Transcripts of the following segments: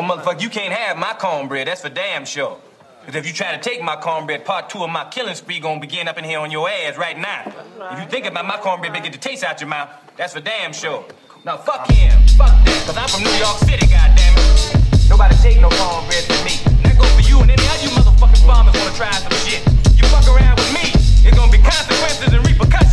Oh, motherfucker, you can't have my cornbread. That's for damn sure. Because if you try to take my cornbread, part two of my killing spree gonna begin up in here on your ass right now. If you think about my cornbread, better get the taste out your mouth. That's for damn sure. Now, fuck him. Fuck this. Because I'm from New York City, goddammit. Nobody take no cornbread from me. That goes for you and any other you motherfucking farmers wanna try some shit. You fuck around with me, it's gonna be consequences and repercussions.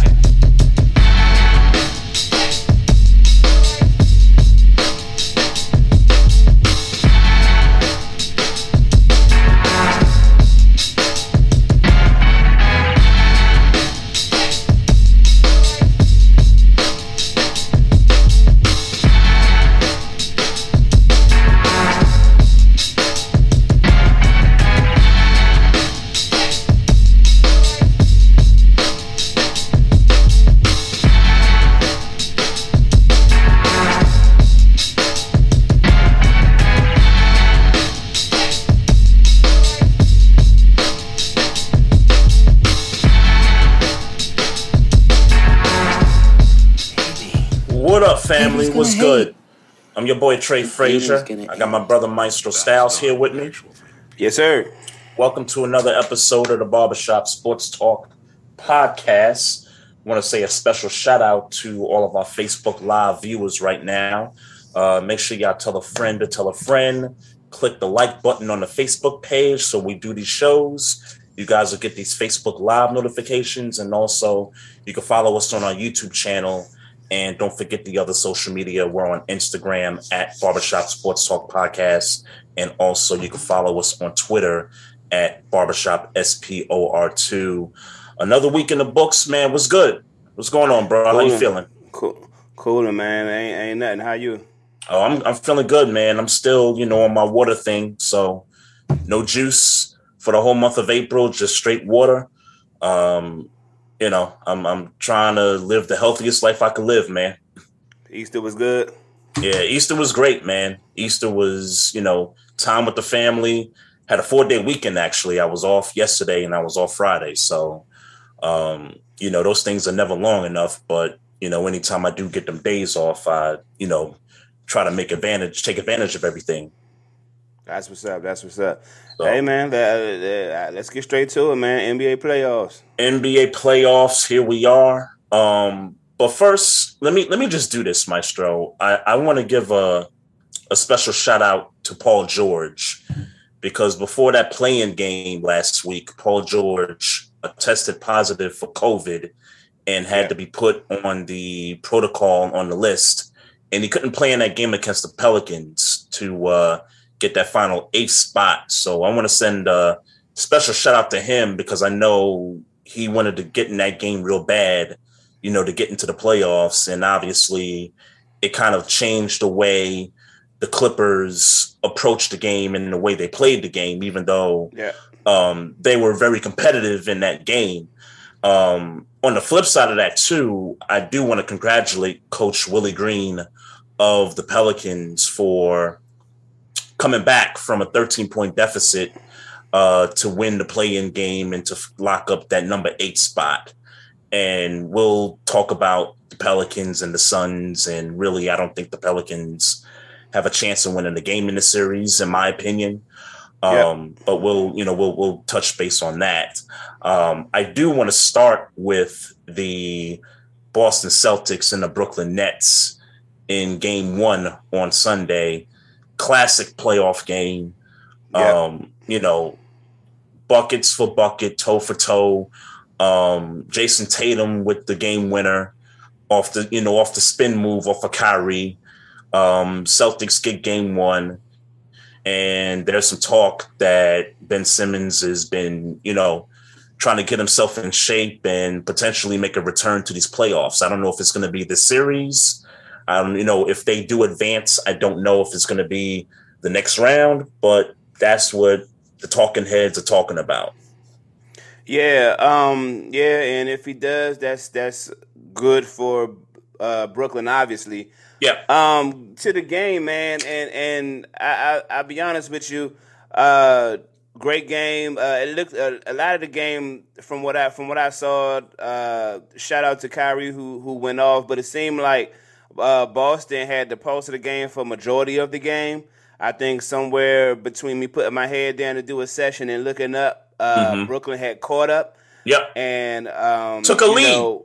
Family, what's good? I'm your boy Trey Frazier. I got my brother Maestro Styles here with me. Yes, sir. Welcome to another episode of the Barbershop Sports Talk podcast. I want to say a special shout out to all of our Facebook Live viewers right now. Make sure y'all tell a friend to tell a friend. Click the like button on the Facebook page so we do these shows. You guys will get these Facebook Live notifications, and also you can follow us on our YouTube channel. And don't forget the other social media. We're on Instagram at Barbershop Sports Talk Podcast. And also you can follow us on Twitter at Barbershop SPOR2. Another week in the books, man. What's good? What's going on, bro? How you feeling? Cool, man. Ain't nothing. How you? Oh, I'm feeling good, man. I'm still, on my water thing. So no juice for the whole month of April, just straight water. I'm trying to live the healthiest life I could live, man. Easter was good. Yeah, Easter was great, man. Easter was, time with the family. Had a 4-day weekend, actually. I was off yesterday and I was off Friday. So, those things are never long enough. But, anytime I do get them days off, I, try to take advantage of everything. That's what's up. So, hey, man, let's get straight to it, man. NBA playoffs. Here we are. But first, let me just do this, Maestro. I want to give a special shout out to Paul George, because before that play-in game last week, Paul George tested positive for COVID and had to be put on the protocol on the list. And he couldn't play in that game against the Pelicans to get that final 8th spot. So I want to send a special shout out to him, because I know he wanted to get in that game real bad, to get into the playoffs. And obviously it kind of changed the way the Clippers approached the game and the way they played the game, even though they were very competitive in that game. On the flip side of that too, I do want to congratulate Coach Willie Green of the Pelicans for coming back from a 13-point deficit to win the play-in game and to lock up that number 8 spot. And we'll talk about the Pelicans and the Suns. And really, I don't think the Pelicans have a chance of winning the game in the series, in my opinion. But we'll touch base on that. I do want to start with the Boston Celtics and the Brooklyn Nets in game 1 on Sunday. Classic playoff game, buckets for bucket, toe for toe. Jason Tatum with the game winner off the spin move off of Kyrie. Celtics get game 1, and there's some talk that Ben Simmons has been, trying to get himself in shape and potentially make a return to these playoffs. I don't know if it's going to be this series. If they do advance, I don't know if it's going to be the next round, but that's what the talking heads are talking about. And if he does, that's good for Brooklyn, obviously. Yeah. To the game, man, and I'll be honest with you, great game. It looked a lot of the game from what I saw. Shout out to Kyrie who went off, but it seemed like Boston had the pulse of the game for majority of the game. I think somewhere between me putting my head down to do a session and looking up, Brooklyn had caught up. Yep. And took a lead.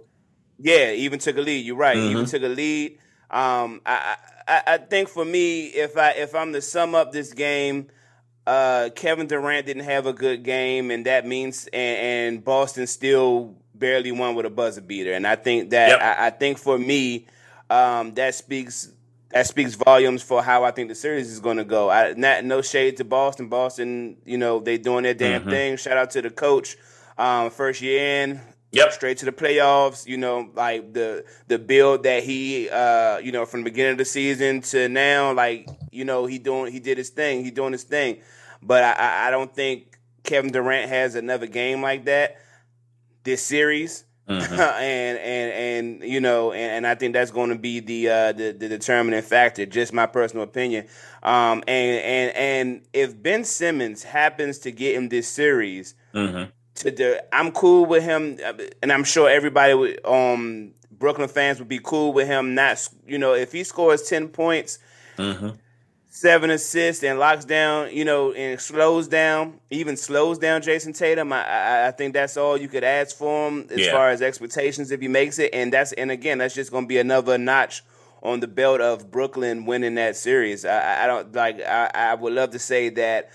Even took a lead. You're right. Mm-hmm. Even took a lead. I think for me, if I'm to sum up this game, Kevin Durant didn't have a good game, and that means and Boston still barely won with a buzzer beater. And I think that I think for me, that speaks volumes for how I think the series is going to go. No shade to Boston. Boston, you know, they doing their damn thing. Shout out to the coach. First year in. Yep. Straight to the playoffs, you know, like the build that he, you know, from the beginning of the season to now, like, you know, he did his thing. But I don't think Kevin Durant has another game like that this series. Mm-hmm. and you know, and I think that's going to be the determining factor, just my personal opinion. And if Ben Simmons happens to get him this series, I'm cool with him, and I'm sure everybody would, Brooklyn fans would be cool with him. Not, you know, if he scores 10 points, 7 assists, and locks down, you know, and slows down Jason Tatum. I think that's all you could ask for him as far as expectations if he makes it, and again that's just going to be another notch on the belt of Brooklyn winning that series. I would love to say that.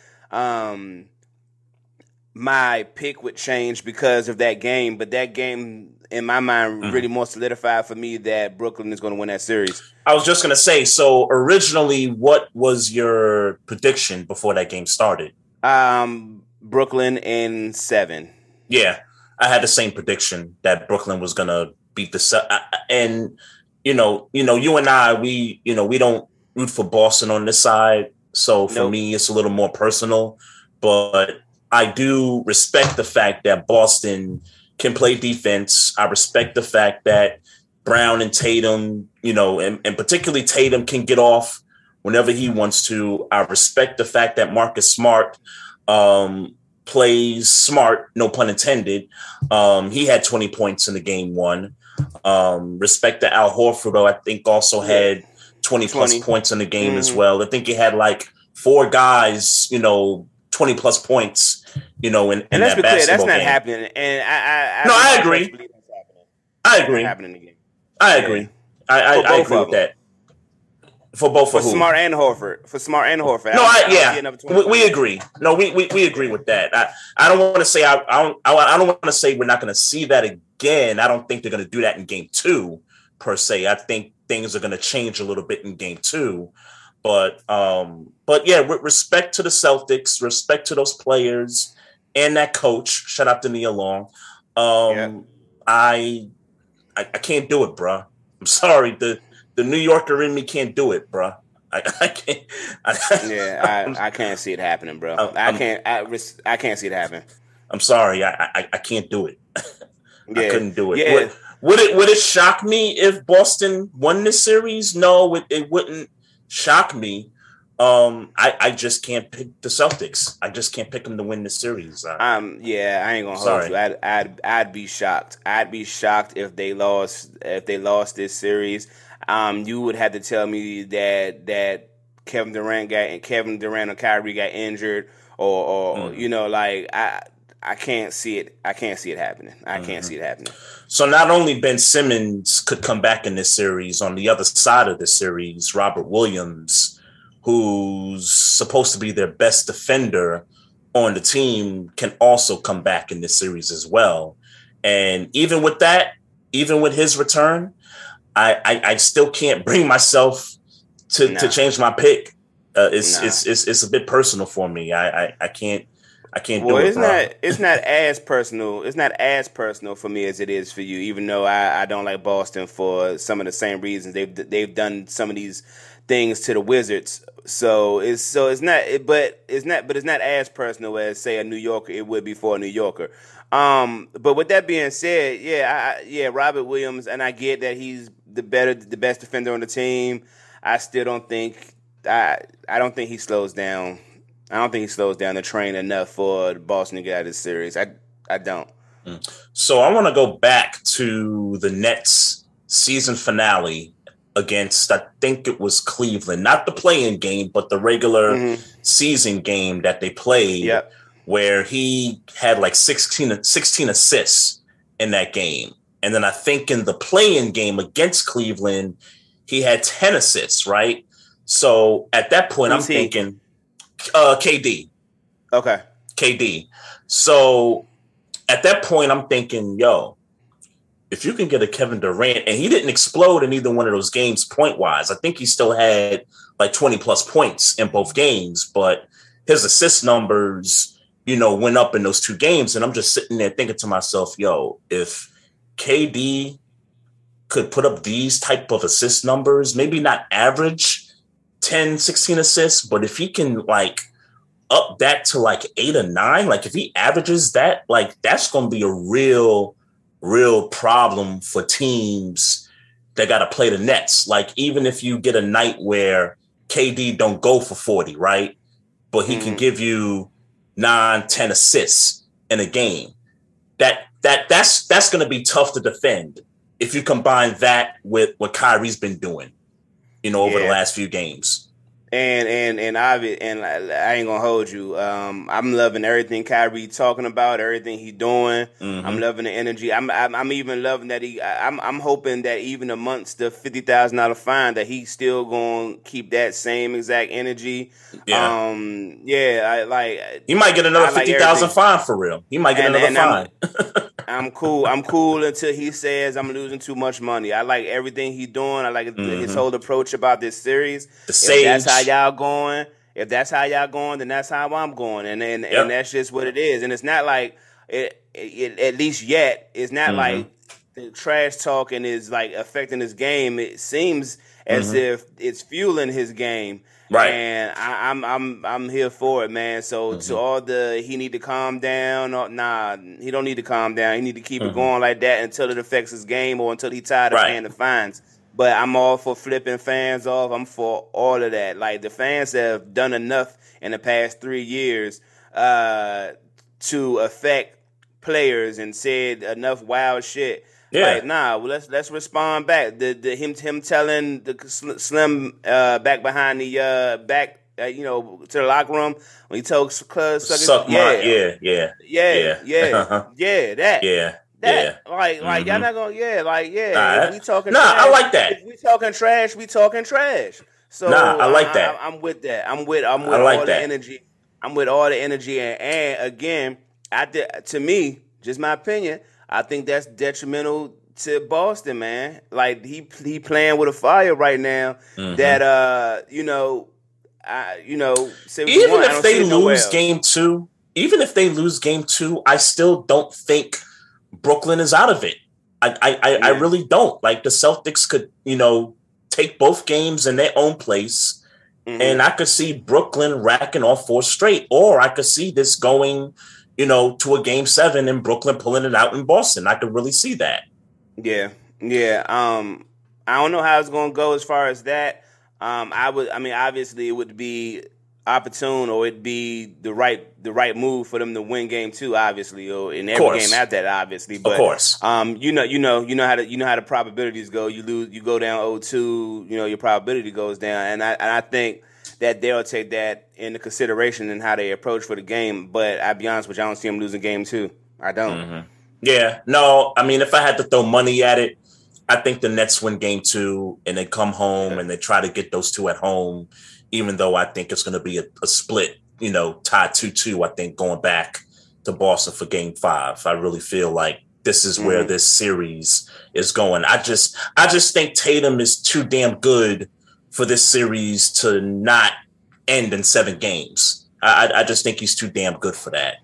My pick would change because of that game, but that game, in my mind, really more solidified for me that Brooklyn is going to win that series. I was just going to say, so originally, what was your prediction before that game started? Brooklyn in 7. Yeah, I had the same prediction that Brooklyn was going to beat the – and, you know, you and I, we don't root for Boston on this side, so for me, it's a little more personal, but – I do respect the fact that Boston can play defense. I respect the fact that Brown and Tatum, you know, and particularly Tatum can get off whenever he wants to. I respect the fact that Marcus Smart plays smart, no pun intended. He had 20 points in the game one. Respect that Al Horford, though, I think also had 20 plus points in the game as well. I think he had like 4 guys, you know, 20 plus points, you know, and let's be clear, that's not happening. And I agree. I agree. I agree. I agree with that. For both of who? For Smart and Horford. No, we agree. No, we agree with that. I don't want to say I don't want to say we're not going to see that again. I don't think they're going to do that in game 2 per se. I think things are going to change a little bit in game 2. But yeah, with respect to the Celtics, respect to those players and that coach. Shout out to Nia Long. I can't do it, bruh. I'm sorry. The New Yorker in me can't do it, bruh. I can't. I can't see it happening, bro. I can't see it happen. I'm sorry. I can't do it. I couldn't do it. Yeah. Would it shock me if Boston won this series? No, it wouldn't. Shock me. I just can't pick the Celtics. I just can't pick them to win this series. I ain't gonna hold you. I'd be shocked. I'd be shocked if they lost this series. You would have to tell me that Kevin Durant or Kyrie got injured or you know, like I can't see it. I can't see it happening. I can't see it happening. So not only Ben Simmons could come back in this series, on the other side of this series, Robert Williams, who's supposed to be their best defender on the team, can also come back in this series as well. And even with that, even with his return, I still can't bring myself to change my pick. It's a bit personal for me. I can't. I can't do it. It's not as personal for me as it is for you, even though I don't like Boston for some of the same reasons. They've done some of these things to the Wizards. So it's not as personal as, say, a New Yorker it would be for a New Yorker. But with that being said, Robert Williams, and I get that he's the best defender on the team. I still don't think I don't think he slows down. I don't think he slows down the train enough for Boston to get out of this series. I don't. So I want to go back to the Nets season finale against, I think it was Cleveland, not the play-in game, but the regular season game that they played, where he had like 16 assists in that game. And then I think in the play-in game against Cleveland, he had 10 assists, right? So at that point, I'm thinking KD. Okay. KD. So at that point, I'm thinking, yo, if you can get a Kevin Durant, and he didn't explode in either one of those games point-wise. I think he still had like 20-plus points in both games, but his assist numbers, you know, went up in those two games. And I'm just sitting there thinking to myself, yo, if KD could put up these type of assist numbers, maybe not average 10, 16 assists, but if he can like up that to like 8 or 9, like if he averages that, like that's going to be a real problem for teams that got to play the Nets. Like even if you get a night where KD don't go for 40, right? But he can give you 9, 10 assists in a game. That's going to be tough to defend if you combine that with what Kyrie's been doing, you know, over the last few games. And I ain't gonna hold you. I'm loving everything Kyrie talking about, everything he's doing. I'm loving the energy. I'm even loving that he. I'm hoping that even amongst the $50,000 fine, that he's still gonna keep that same exact energy. Yeah. I like. He might get another $50,000 fine for real. He might get another fine. I'm cool. I'm cool until he says I'm losing too much money. I like everything he's doing. I like his whole approach about this series. The sage. If that's how y'all going, then that's how I'm going. And that's just what it is. And it's not like it at least yet, it's not like the trash talking is like affecting his game. It seems as if it's fueling his game. Right. And I'm here for it, man. So to all the he need to calm down. Nah, he don't need to calm down. He need to keep it going like that until it affects his game or until he tired of paying the fines. But I'm all for flipping fans off. I'm for all of that. Like the fans have done enough in the past 3 years to affect players and said enough wild shit. Yeah. Like, nah, well, let's respond back. Him telling the Slim back behind the back. You know, to the locker room when he told Cuz suck Like y'all not gonna Nah, we talking trash, I like that. If we talking trash, we talking trash. So I like that. I'm with that. I'm with all the energy. I'm with all the energy, and again, to me, just my opinion, I think that's detrimental to Boston, man. Like he playing with a fire right now. That you know, say what even you want, if they lose game 2, even if they lose game 2, I still don't think Brooklyn is out of it. I really don't. Like the Celtics could, you know, take both games in their own place, and I could see Brooklyn racking off 4 straight, or I could see this going, you know, to a game 7 and Brooklyn pulling it out in Boston. I could really see that. Yeah. I don't know how it's gonna go as far as that. Obviously, it would be opportune, or it'd be the right move for them to win game 2, obviously, or in every game after that, obviously. But of course, you know how the probabilities go. You lose, you go down 0-2. You know your probability goes down, and I think that they'll take that into consideration in how they approach for the game. But I'll be honest with you, I don't see them losing game 2. I don't. Yeah, no. I mean, if I had to throw money at it, I think the Nets win game 2 and they come home and they try to get those 2 at home. Even though I think it's going to be a split, you know, tie 2-2, I think going back to Boston for game 5, I really feel like this is where this series is going. I just think Tatum is too damn good for this series to not end in 7 games. I just think he's too damn good for that.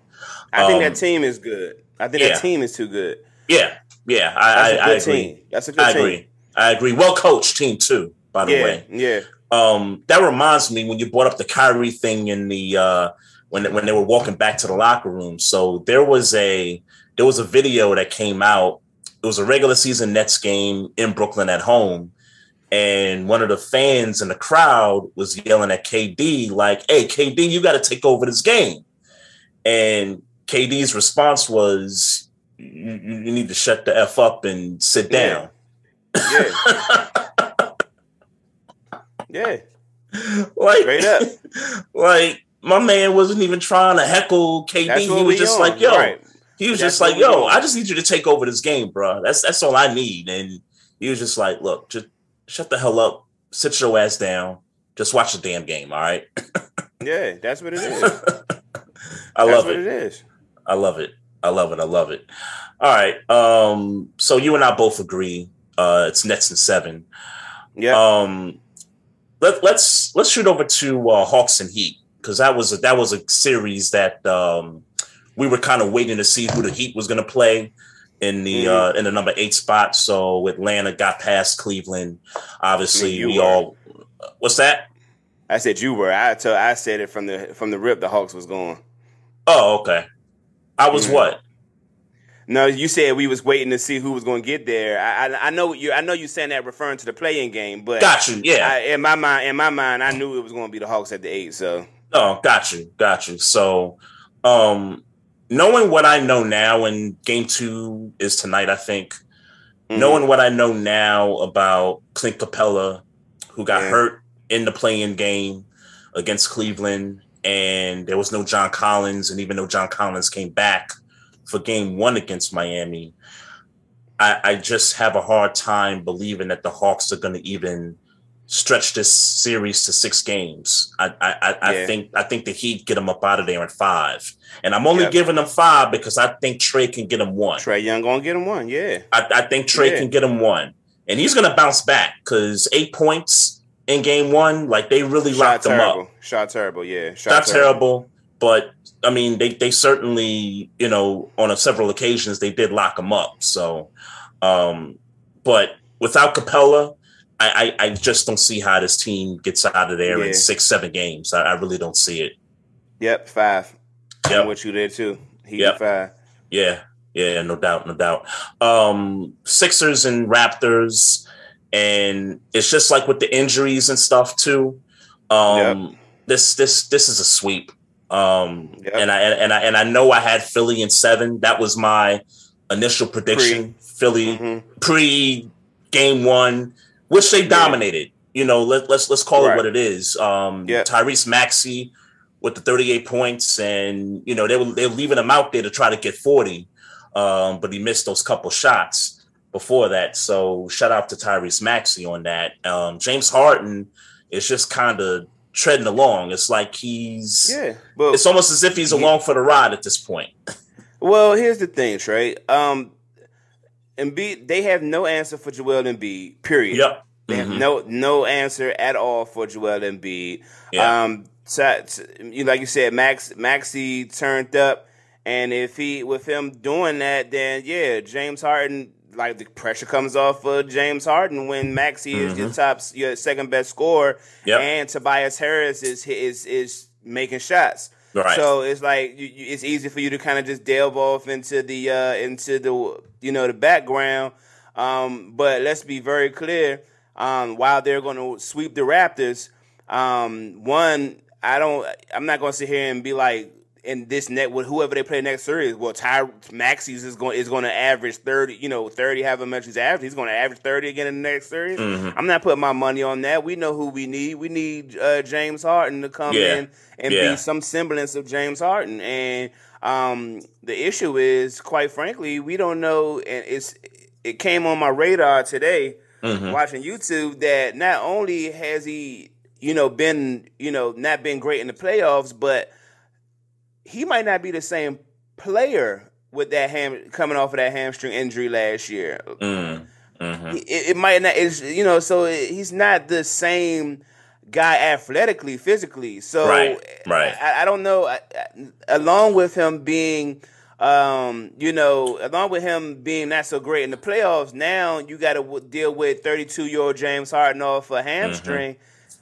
I think that team is good. I think that team is too good. Yeah. That's a good team. That's a good team. I agree. Well coached team too, by the way. Yeah. That reminds me when you brought up the Kyrie thing in the when they were walking back to the locker room. So there was a video that came out. It was a regular season Nets game in Brooklyn at home, and one of the fans in the crowd was yelling at KD like, "Hey, KD, you got to take over this game." And KD's response was, "You need to shut the F up and sit down." Yeah. Like, straight up. Like, my man wasn't even trying to heckle KD. That's what he was just on. Like, yo. Right. He was just like, yo, I just need you to take over this game, bro. That's all I need. And he was just like, look, just shut the hell up. Sit your ass down. Just watch the damn game, all right? Yeah, that's what it is. I love it. All right. So you and I both agree. It's Nets and 7. Yeah. Let's shoot over to Hawks and Heat, because that was a series that we were kind of waiting to see who the Heat was going to play in the number 8 spot. So Atlanta got past Cleveland. Obviously, what's that? I said you were. I said it from the rip. The Hawks was going. Oh, okay. I was what? No, you said we was waiting to see who was going to get there. I know you saying that referring to the play-in game, but got you. Yeah. In my mind, I knew it was going to be the Hawks at the 8. So. Oh, got you. So, knowing what I know now, and game 2 is tonight, I think. Mm-hmm. Knowing what I know now about Clint Capella, who got hurt in the play-in game against Cleveland, and there was no John Collins, and even though John Collins came back for game 1 against Miami, I just have a hard time believing that the Hawks are going to even stretch this series to 6 games. I think the Heat get them up out of there in 5, and I'm only giving them 5 because I think Trey can get them 1. Trey Young gonna get them 1, yeah. I think Trey can get them 1, and he's gonna bounce back because 8 points in game 1, like they really locked them up. Shot terrible. But, I mean, they certainly, you know, on several occasions, they did lock him up. So, but without Capella, I just don't see how this team gets out of there in 6-7 games. I really don't see it. Yep, 5. Yep. I'm with you there, too. Heat 5. Yeah, no doubt. Sixers and Raptors, and it's just like with the injuries and stuff, too. This is a sweep. And I know I had Philly in 7. That was my initial prediction. Philly pre game 1, which they dominated. You know, let's call it what it is. Tyrese Maxey with the 38 points, and you know they were leaving him out there to try to get 40, but he missed those couple shots before that. So shout out to Tyrese Maxey on that. James Harden is just kind of treading along. It's like he's it's almost as if he's along for the ride at this point. Well, here's the thing, Trey. Embiid, they have no answer for Joel Embiid, period. Yep. They have no answer at all for Joel Embiid. Yeah. Like you said, Maxey turned up, and with him doing that, then James Harden, like the pressure comes off of James Harden when Maxey is your second best scorer, and Tobias Harris is making shots. Right. So it's like it's easy for you to kind of just delve off into the the background. But let's be very clear. While they're going to sweep the Raptors, I'm not going to sit here and be like, in this net with whoever they play next series, well, Maxey's is going to average 30, 30, however much he's averaged. He's going to average 30 again in the next series. Mm-hmm. I'm not putting my money on that. We know who we need. We need James Harden to come in and be some semblance of James Harden. And the issue is, quite frankly, we don't know. And it came on my radar today, watching YouTube, that not only has he, been, not been great in the playoffs, but he might not be the same player with that coming off of that hamstring injury last year. It might not, so he's not the same guy athletically, physically. So right. I don't know. Along with him being, not so great in the playoffs, now you got to deal with 32-year-old James Harden off a hamstring.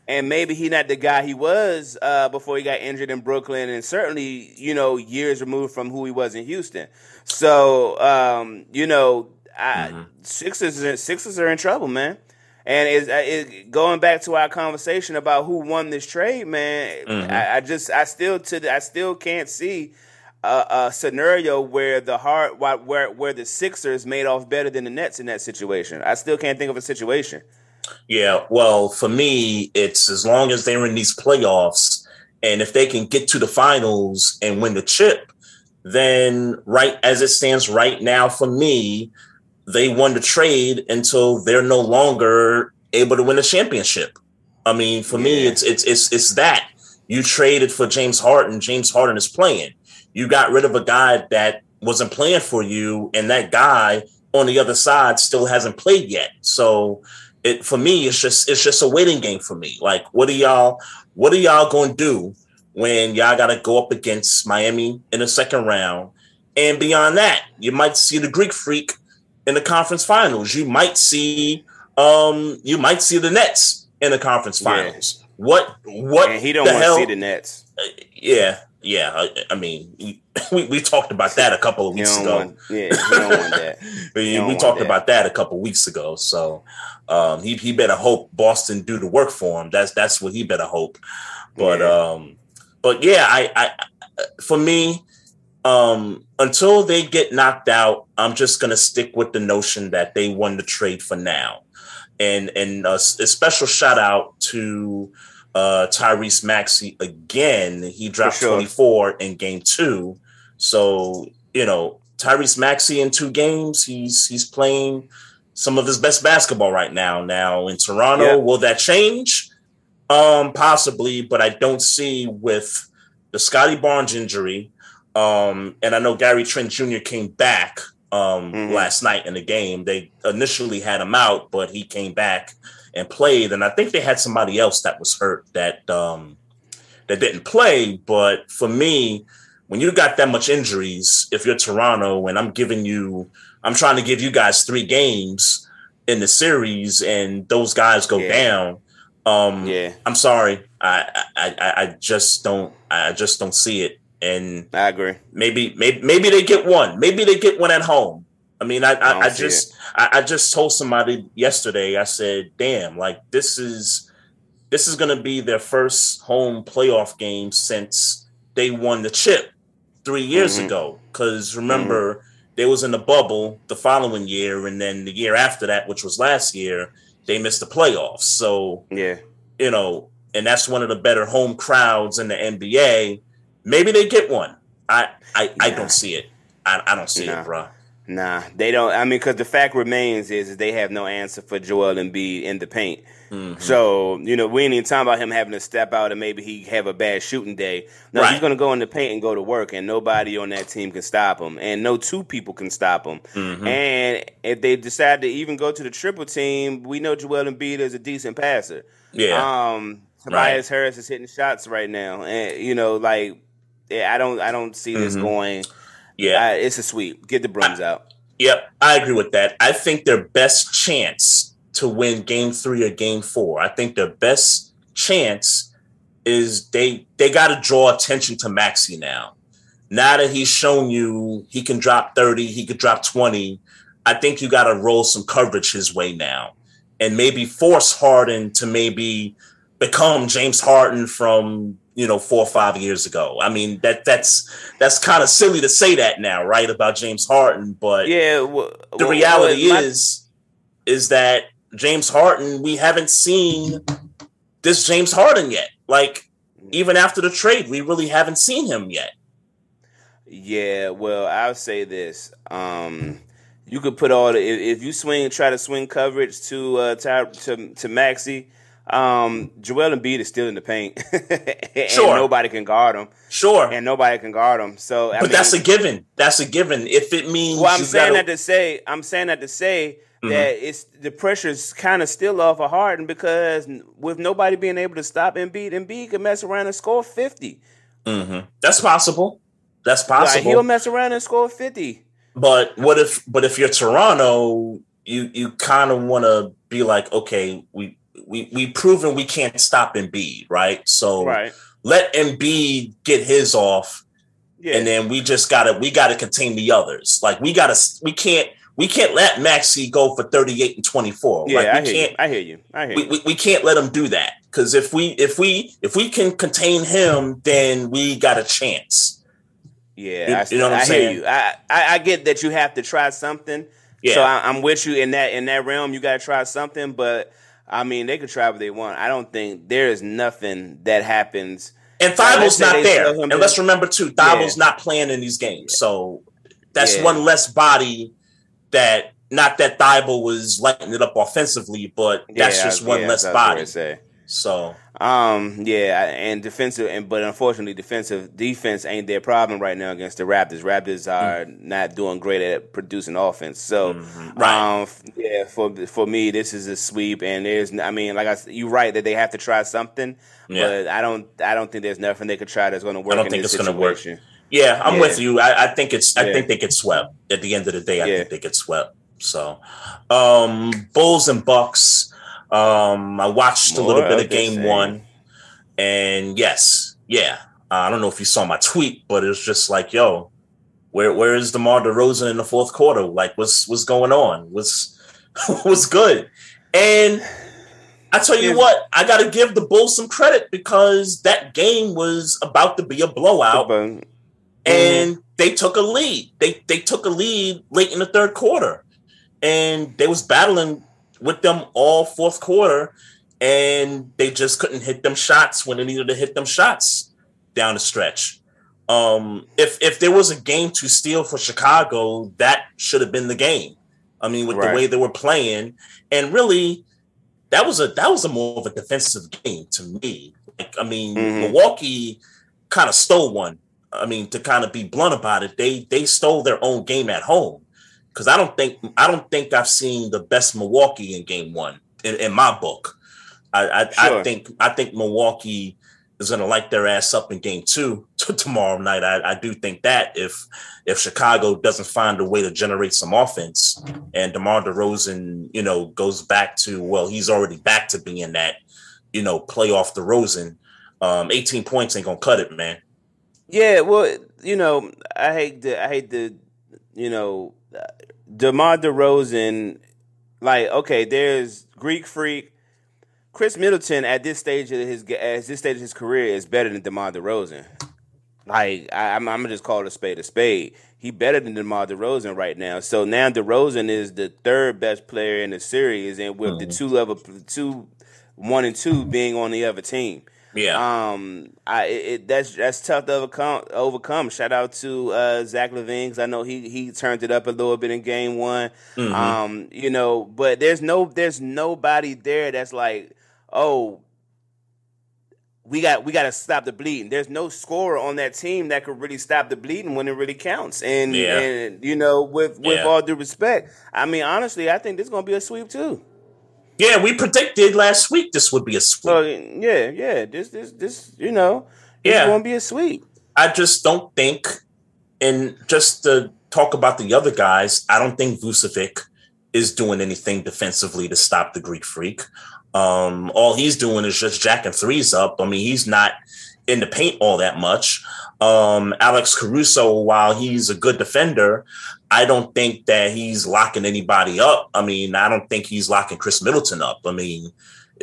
And maybe he's not the guy he was before he got injured in Brooklyn, and certainly, years removed from who he was in Houston. So, Sixers are in trouble, man. And it's going back to our conversation about who won this trade, man. I still can't see a scenario where the Sixers made off better than the Nets in that situation. I still can't think of a situation. Yeah, well, for me, it's as long as they're in these playoffs and if they can get to the finals and win the chip, then right as it stands right now for me, they won the trade until they're no longer able to win a championship. I mean, for me, it's that you traded for James Harden. James Harden is playing. You got rid of a guy that wasn't playing for you, and that guy on the other side still hasn't played yet. So it, for me, it's just a waiting game for me. Like, what are y'all going to do when y'all got to go up against Miami in the second round? And beyond that, you might see the Greek Freak in the conference finals. You might see the Nets in the conference finals. Yeah. What and he don't want to see the Nets. Yeah. I mean, we talked about that a couple of weeks ago. He don't want that. So he better hope Boston do the work for him. That's what he better hope. But for me, until they get knocked out, I'm just going to stick with the notion that they won the trade for now. And a special shout out to Tyrese Maxey again. He dropped 24 in game 2. So, you know, Tyrese Maxey in 2 games, he's playing some of his best basketball right now. Now in Toronto, will that change? Possibly, but I don't see with the Scottie Barnes injury. And I know Gary Trent Jr. came back last night in the game. They initially had him out, but he came back and played. And I think they had somebody else that was hurt that didn't play. But for me, when you got that much injuries, if you're Toronto and I'm trying to give you guys 3 games in the series and those guys go down. I'm sorry. I just don't see it. And I agree. Maybe they get one. Maybe they get one at home. I mean, I just told somebody yesterday. I said, "Damn, like this is going to be their first home playoff game since they won the chip 3 years ago." Because remember, they was in the bubble the following year, and then the year after that, which was last year, they missed the playoffs. So you know, and that's one of the better home crowds in the NBA. Maybe they get one. I don't see it. I don't see it, bro. Nah, they don't. I mean, because the fact remains is they have no answer for Joel Embiid in the paint. So, you know, we ain't even talking about him having to step out and maybe he have a bad shooting day. No, he's going to go in the paint and go to work, and nobody on that team can stop him. And no two people can stop him. And if they decide to even go to the triple team, we know Joel Embiid is a decent passer. Yeah. Tobias Harris is hitting shots right now. And, you know, like, I don't see this going. Yeah, it's a sweep. Get the brooms out. Yep, I agree with that. I think their best chance to win game 3 or game 4. I think their best chance is they got to draw attention to Maxey now. Now that he's shown you he can drop 30, he could drop 20. I think you got to roll some coverage his way now, and maybe force Harden to maybe become James Harden from, you know, 4 or 5 years ago. I mean, that's kind of silly to say that now, right, about James Harden. But the reality is that James Harden, we haven't seen this James Harden yet. Like, even after the trade, we really haven't seen him yet. Yeah, well, I'll say this. You could put all the if you try to swing coverage to Maxey. Joel Embiid is still in the paint. And nobody can guard him. And nobody can guard him. So, but that's a given. That's a given. If it means, well, I'm saying that to say that it's the pressure's kind of still off of Harden, because with nobody being able to stop Embiid can mess around and score 50. That's possible. Like, he'll mess around and score 50. But if you're Toronto, you kind of want to be like, okay, we proven we can't stop Embiid, right? So let Embiid get his off, and then we gotta contain the others. Like, we can't let Maxey go for 38 and 24. Yeah, like, I hear you. We can't let him do that, because if we can contain him, then we got a chance. Yeah, you know what I'm saying? I hear you. I get that you have to try something. Yeah. So I'm with you in that realm. You got to try something, but I mean, they could try what they want. I don't think there is nothing that happens. And Thibault's not there. And let's remember, too, Thibault's not playing in these games. So that's one less body that, not that Thibault was lighting it up offensively, but that's just one less body. So, and defensive, but unfortunately, defense ain't their problem right now against the Raptors. Raptors are not doing great at producing offense. So, for me, this is a sweep, and there's, I mean, like I said, you're right that they have to try something, but I don't think there's nothing they could try that's going to work. I don't think it's going to work. Yeah, I'm with you. I think they get swept at the end of the day. I think they get swept. So, Bulls and Bucks. I watched a little bit of game one, and I don't know if you saw my tweet, but it was just like, yo, where is DeMar DeRozan in the fourth quarter? Like, what's going on? What's good? And I tell you what, I got to give the Bulls some credit because that game was about to be a blowout, and they took a lead. They took a lead late in the third quarter, and they was battling with them all fourth quarter, and they just couldn't hit them shots when they needed to hit them shots down the stretch. If there was a game to steal for Chicago, that should have been the game. I mean, with the way they were playing, and really that was a more of a defensive game to me. Like, I mean, Milwaukee kind of stole one. I mean, to kind of be blunt about it, they stole their own game at home. Because I don't think I've seen the best Milwaukee in game one in my book. I think Milwaukee is going to light their ass up in game two tomorrow night. I do think that if Chicago doesn't find a way to generate some offense and DeMar DeRozan, goes back to, well, he's already back to being that, playoff DeRozan, 18 points ain't going to cut it, man. Yeah, well, I hate to DeMar DeRozan, like, okay, there's Greek Freak. Chris Middleton at this stage of his career is better than DeMar DeRozan. Like, I'm gonna just call it a spade a spade. He better than DeMar DeRozan right now. So now DeRozan is the third best player in the series, and with the one and two being on the other team. Yeah, that's tough to overcome. Shout out to Zach LaVine, because I know he turned it up a little bit in game one. But there's nobody there that's like, oh, we got to stop the bleeding. There's no scorer on that team that could really stop the bleeding when it really counts. And with all due respect, I mean, honestly, I think this is gonna be a sweep too. Yeah, we predicted last week this would be a sweep. This is going to be a sweep. I just don't think, and just to talk about the other guys, I don't think Vucevic is doing anything defensively to stop the Greek Freak. All he's doing is just jacking threes up. I mean, he's not in the paint all that much. Alex Caruso, while he's a good defender, I don't think that he's locking anybody up. I mean, I don't think he's locking Chris Middleton up. I mean,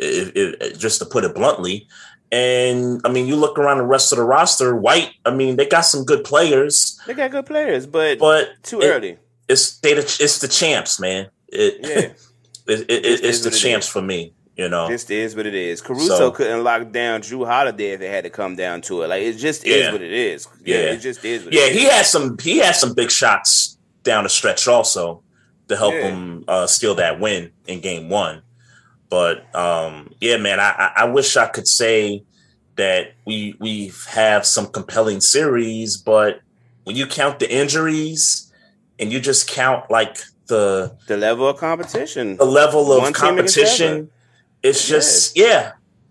just to put it bluntly. And, I mean, you look around the rest of the roster, White, I mean, they got some good players. They got good players, but too early. It's the champs, man. It's the champs for me. Just is what it is. Caruso couldn't lock down Drew Holiday if it had to come down to it. Like, it just is what it is. It just is what it is. Yeah, he had some big shots down the stretch also to help him steal that win in game one. But, man, I wish I could say that we have some compelling series, but when you count the injuries and you just count, like, the level of competition. The level of competition. It's just,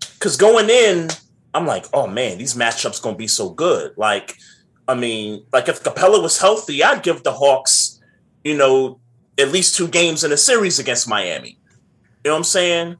because going in, I'm like, oh, man, these matchups going to be so good. Like, I mean, like if Capella was healthy, I'd give the Hawks, at least two games in a series against Miami. You know what I'm saying?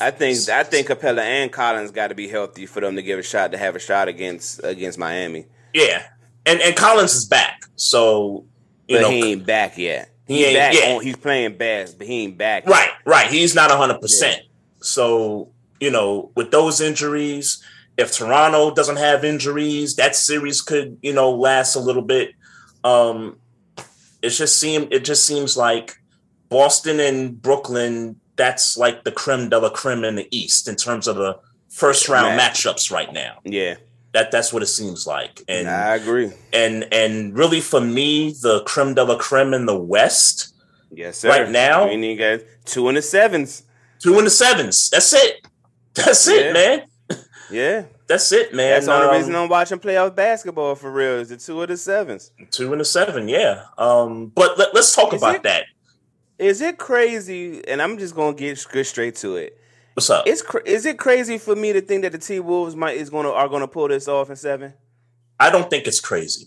I think Capella and Collins got to be healthy for them to give a shot, to have a shot against Miami. Yeah. And Collins is back. So, but he ain't back yet. He ain't back. He's playing best, but he ain't back. Right. He's not 100%. Yeah. So, with those injuries, if Toronto doesn't have injuries, that series could, last a little bit. It just seems like Boston and Brooklyn that's like the creme de la creme in the East in terms of the first round matchups right now. Yeah. That's what it seems like. And I agree. And really for me, the creme de la creme in the West. Yes, sir. Right now. We need guys 2 and the 7s. 2 and the 7s. That's it. That's it, man. Yeah. That's it, man. That's the only reason I'm watching playoff basketball for real is the 2 and the 7s. 2 and the 7, yeah. But let's talk about that. Is it crazy? And I'm just going to get straight to it. What's up? Is it crazy for me to think that the T-Wolves are going to pull this off in 7? I don't think it's crazy.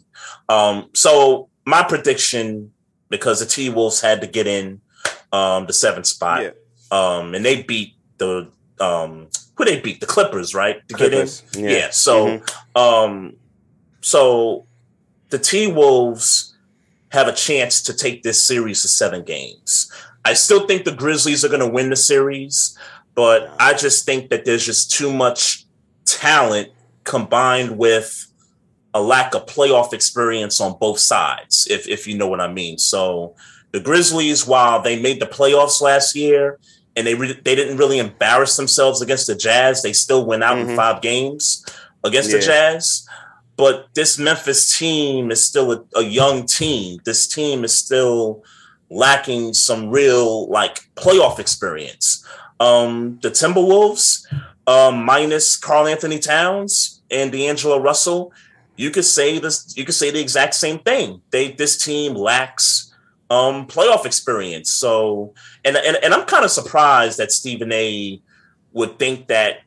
So my prediction, because the T-Wolves had to get in the 7th spot, and they beat the Clippers, right? To get in, yeah. So, so the T-Wolves have a chance to take this series to 7 games. I still think the Grizzlies are going to win the series. But I just think that there's just too much talent combined with a lack of playoff experience on both sides, if you know what I mean. So the Grizzlies, while they made the playoffs last year and they didn't really embarrass themselves against the Jazz, they still went out in 5 games against the Jazz. But this Memphis team is still a young team. This team is still lacking some real playoff experience. The Timberwolves, minus Karl-Anthony Towns and D'Angelo Russell, you could say the exact same thing. This team lacks playoff experience. So, and I'm kind of surprised that Stephen A. would think that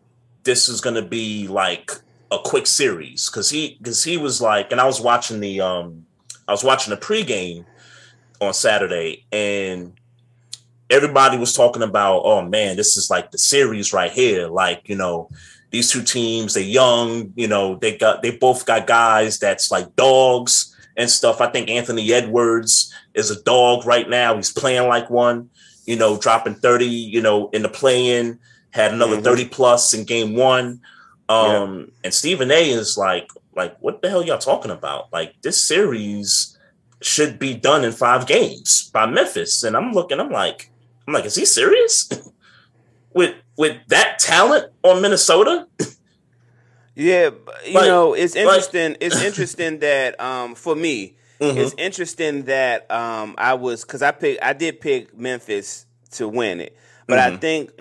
this is going to be like a quick series because he was like, and I was watching the pregame on Saturday and. Everybody was talking about, oh, man, this is like the series right here. Like, you know, these two teams, they're young. You know, they both got guys that's like dogs and stuff. I think Anthony Edwards is a dog right now. He's playing like one, you know, dropping 30, you know, in the play-in, had another 30-plus in game 1. And Stephen A. is like, what the hell y'all talking about? Like, this series should be done in 5 games by Memphis. And I'm like, is he serious? with that talent on Minnesota? Yeah, you know, it's interesting. It's interesting that for me, it's interesting that I did pick Memphis to win it, but I think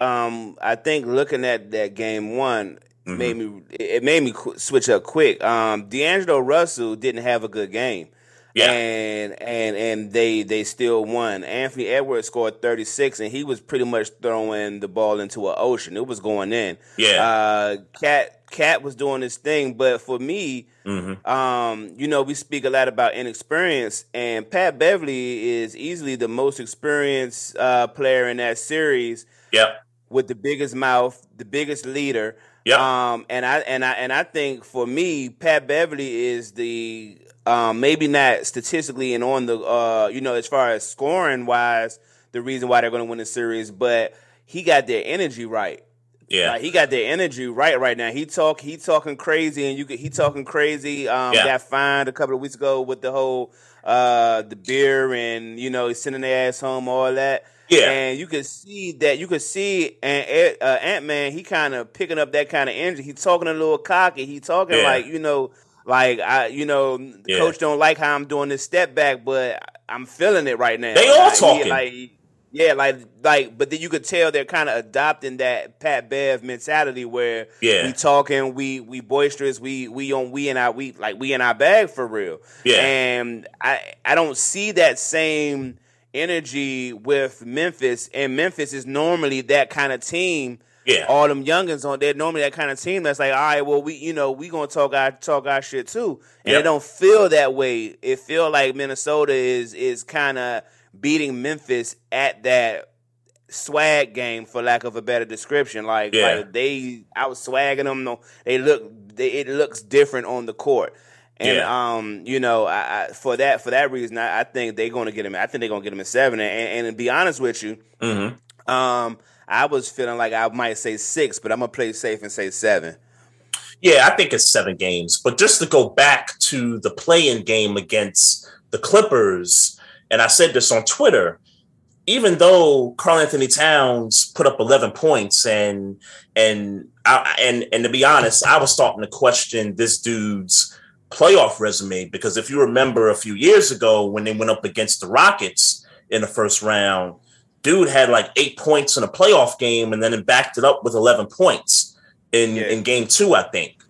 looking at that game 1 made me switch up quick. D'Angelo Russell didn't have a good game. Yeah. And they still won. Anthony Edwards scored 36, and he was pretty much throwing the ball into an ocean. It was going in. Yeah. Cat was doing his thing, but for me, you know, we speak a lot about inexperience, and Pat Beverley is easily the most experienced player in that series. Yep. With the biggest mouth, the biggest leader. Yep. And I think for me, Pat Beverley is the maybe not statistically and on the, you know, as far as scoring wise, the reason why they're going to win the series, but he got their energy right. Yeah, he got their energy right now. He talking crazy, and he talking crazy. Got fined a couple of weeks ago with the whole the beer and you know sending their ass home, all that. Yeah, and you could see Ant-Man. He kind of picking up that kind of energy. He talking a little cocky. He talking like you know. Like, the coach don't like how I'm doing this step back, but I'm feeling it right now. They all talking. But then you could tell they're kind of adopting that Pat Bev mentality where we talking, we boisterous, we in our bag for real. Yeah. And I don't see that same energy with Memphis, and Memphis is normally that kind of team. Yeah. All them youngins on there, normally that kind of team that's like, all right, well, we gonna talk our shit too. And it don't feel that way. It feel like Minnesota is kind of beating Memphis at that swag game, for lack of a better description. Like they out swagging them. No, it looks different on the court. And you know, for that reason, I think they're gonna get him. I think they're gonna get him in 7. And to be honest with you, I was feeling like I might say 6, but I'm going to play safe and say 7. Yeah, I think it's 7 games. But just to go back to the play-in game against the Clippers, and I said this on Twitter, even though Karl-Anthony Towns put up 11 points and to be honest, I was starting to question this dude's playoff resume, because if you remember a few years ago when they went up against the Rockets in the first round, dude had like 8 points in a playoff game and then it backed it up with 11 points in game two, I think.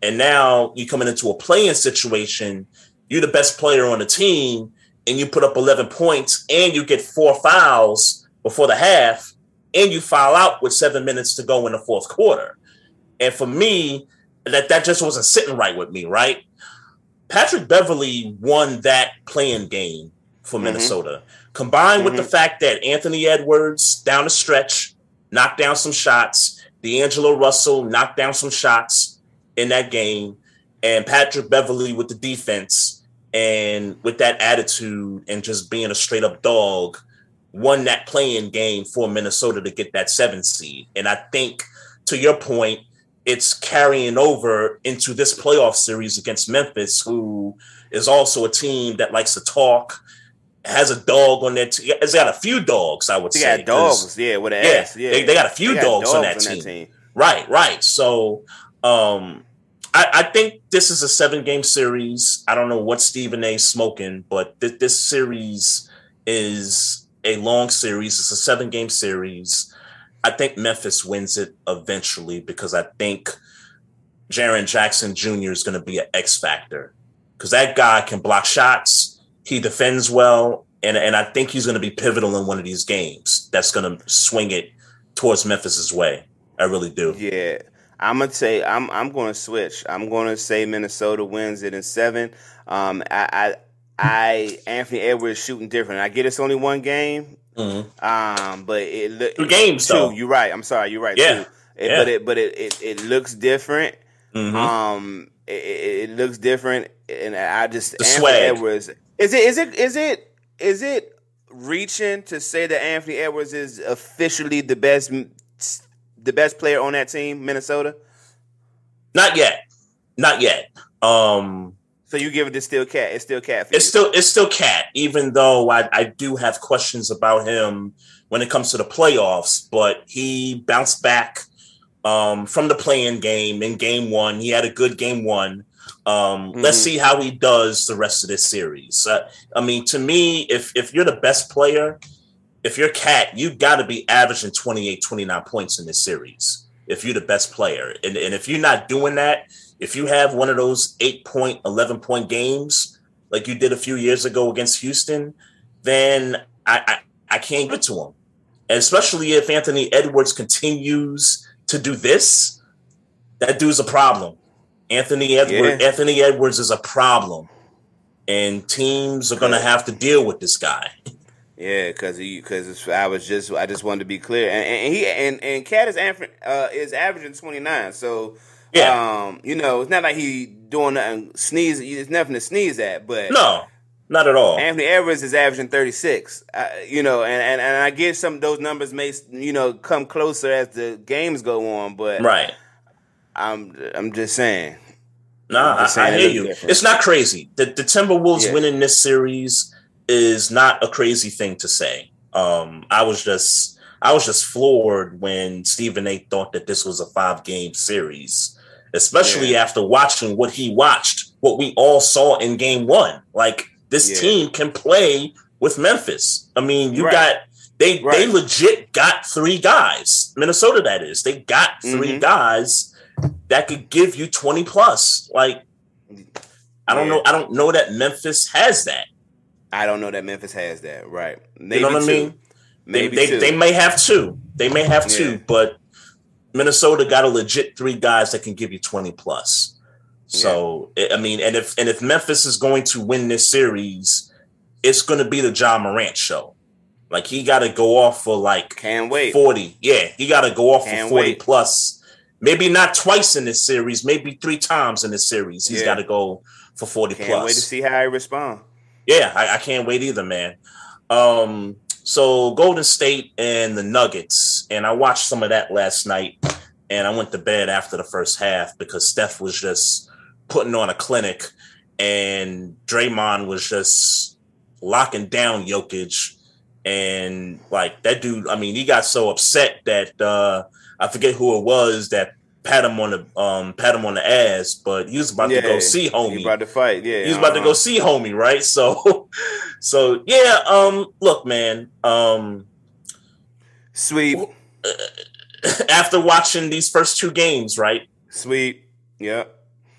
And now you coming into a play-in situation, you're the best player on the team and you put up 11 points and you get 4 fouls before the half and you foul out with 7 minutes to go in the fourth quarter. And for me, that just wasn't sitting right with me, right? Patrick Beverley won that play-in game for Minnesota, combined with the fact that Anthony Edwards down the stretch knocked down some shots, D'Angelo Russell knocked down some shots in that game, and Patrick Beverley with the defense and with that attitude and just being a straight up dog won that play-in game for Minnesota to get that 7 seed. And I think, to your point, it's carrying over into this playoff series against Memphis, who is also a team that likes to talk, has a dog on their team. It's got a few dogs, I would say. They got dogs, with an ass. Yeah, they got a few dogs on that team. Right. So I think this is a 7-game series. I don't know what Stephen A's smoking, but this series is a long series. It's a 7-game series. I think Memphis wins it eventually because I think Jaren Jackson Jr. is going to be an X factor because that guy can block shots. He defends well. And I think he's going to be pivotal in one of these games that's going to swing it towards Memphis's way. I really do. Yeah. I'm going to say, I'm going to switch. I'm going to say Minnesota wins it in 7. Anthony Edwards shooting different. I get it's only 1 game. But it looks 2 games though. You're right. I'm sorry. You're right. Yeah. But it looks different. It looks different, and I just Anthony Edwards. Is it reaching to say that Anthony Edwards is officially the best player on that team, Minnesota? Not yet. So you give it to still Cat. It's still Cat. It's still Cat, even though I do have questions about him when it comes to the playoffs. But he bounced back from the play-in game in game 1. He had a good game 1. Let's see how he does the rest of this series. To me, if you're the best player, if you're Cat, you got to be averaging 28, 29 points in this series if you're the best player. And if you're not doing that, if you have one of those 8-point, 11-point games like you did a few years ago against Houston, then I can't get to him. And especially if Anthony Edwards continues to do this, that dude's a problem. Anthony Edwards is a problem. And teams are going to have to deal with this guy. Yeah, because I just wanted to be clear. And Cat is averaging 29, so – yeah. It's not like he doing nothing sneeze. There's nothing to sneeze at, but no, not at all. Anthony Edwards is averaging 36. And I guess some of those numbers may come closer as the games go on, but right. I'm just saying. I hear you. Different. It's not crazy. The Timberwolves winning this series is not a crazy thing to say. I was just floored when Stephen A. thought that this was a 5-game series, especially after watching what we all saw in game 1. Like, this team can play with Memphis. I mean, you got – they legit got 3 guys. Minnesota, that is. They got 3 guys that could give you 20-plus. Like, I don't know. I don't know that Memphis has that. Right. Maybe you know what I mean? Maybe they may have 2. They may have 2, but Minnesota got a legit 3 guys that can give you 20-plus. So, if Memphis is going to win this series, it's going to be the Ja Morant show. Like, he got to go off for like 40. Yeah, he got to go off for 40-plus. Maybe not twice in this series, maybe 3 times in this series. He's got to go for 40-plus. Can't wait to see how he responds. Yeah, I can't wait either, man. So Golden State and the Nuggets, and I watched some of that last night, and I went to bed after the first half because Steph was just putting on a clinic, and Draymond was just locking down Jokic And like that dude, I mean, he got so upset that I forget who it was that pat him on the ass, but he was about to go see homie. He about to fight, yeah. He was about to go see homie, right? So yeah. Look, man. Sweep. After watching these first two games, right? Sweep. Yeah.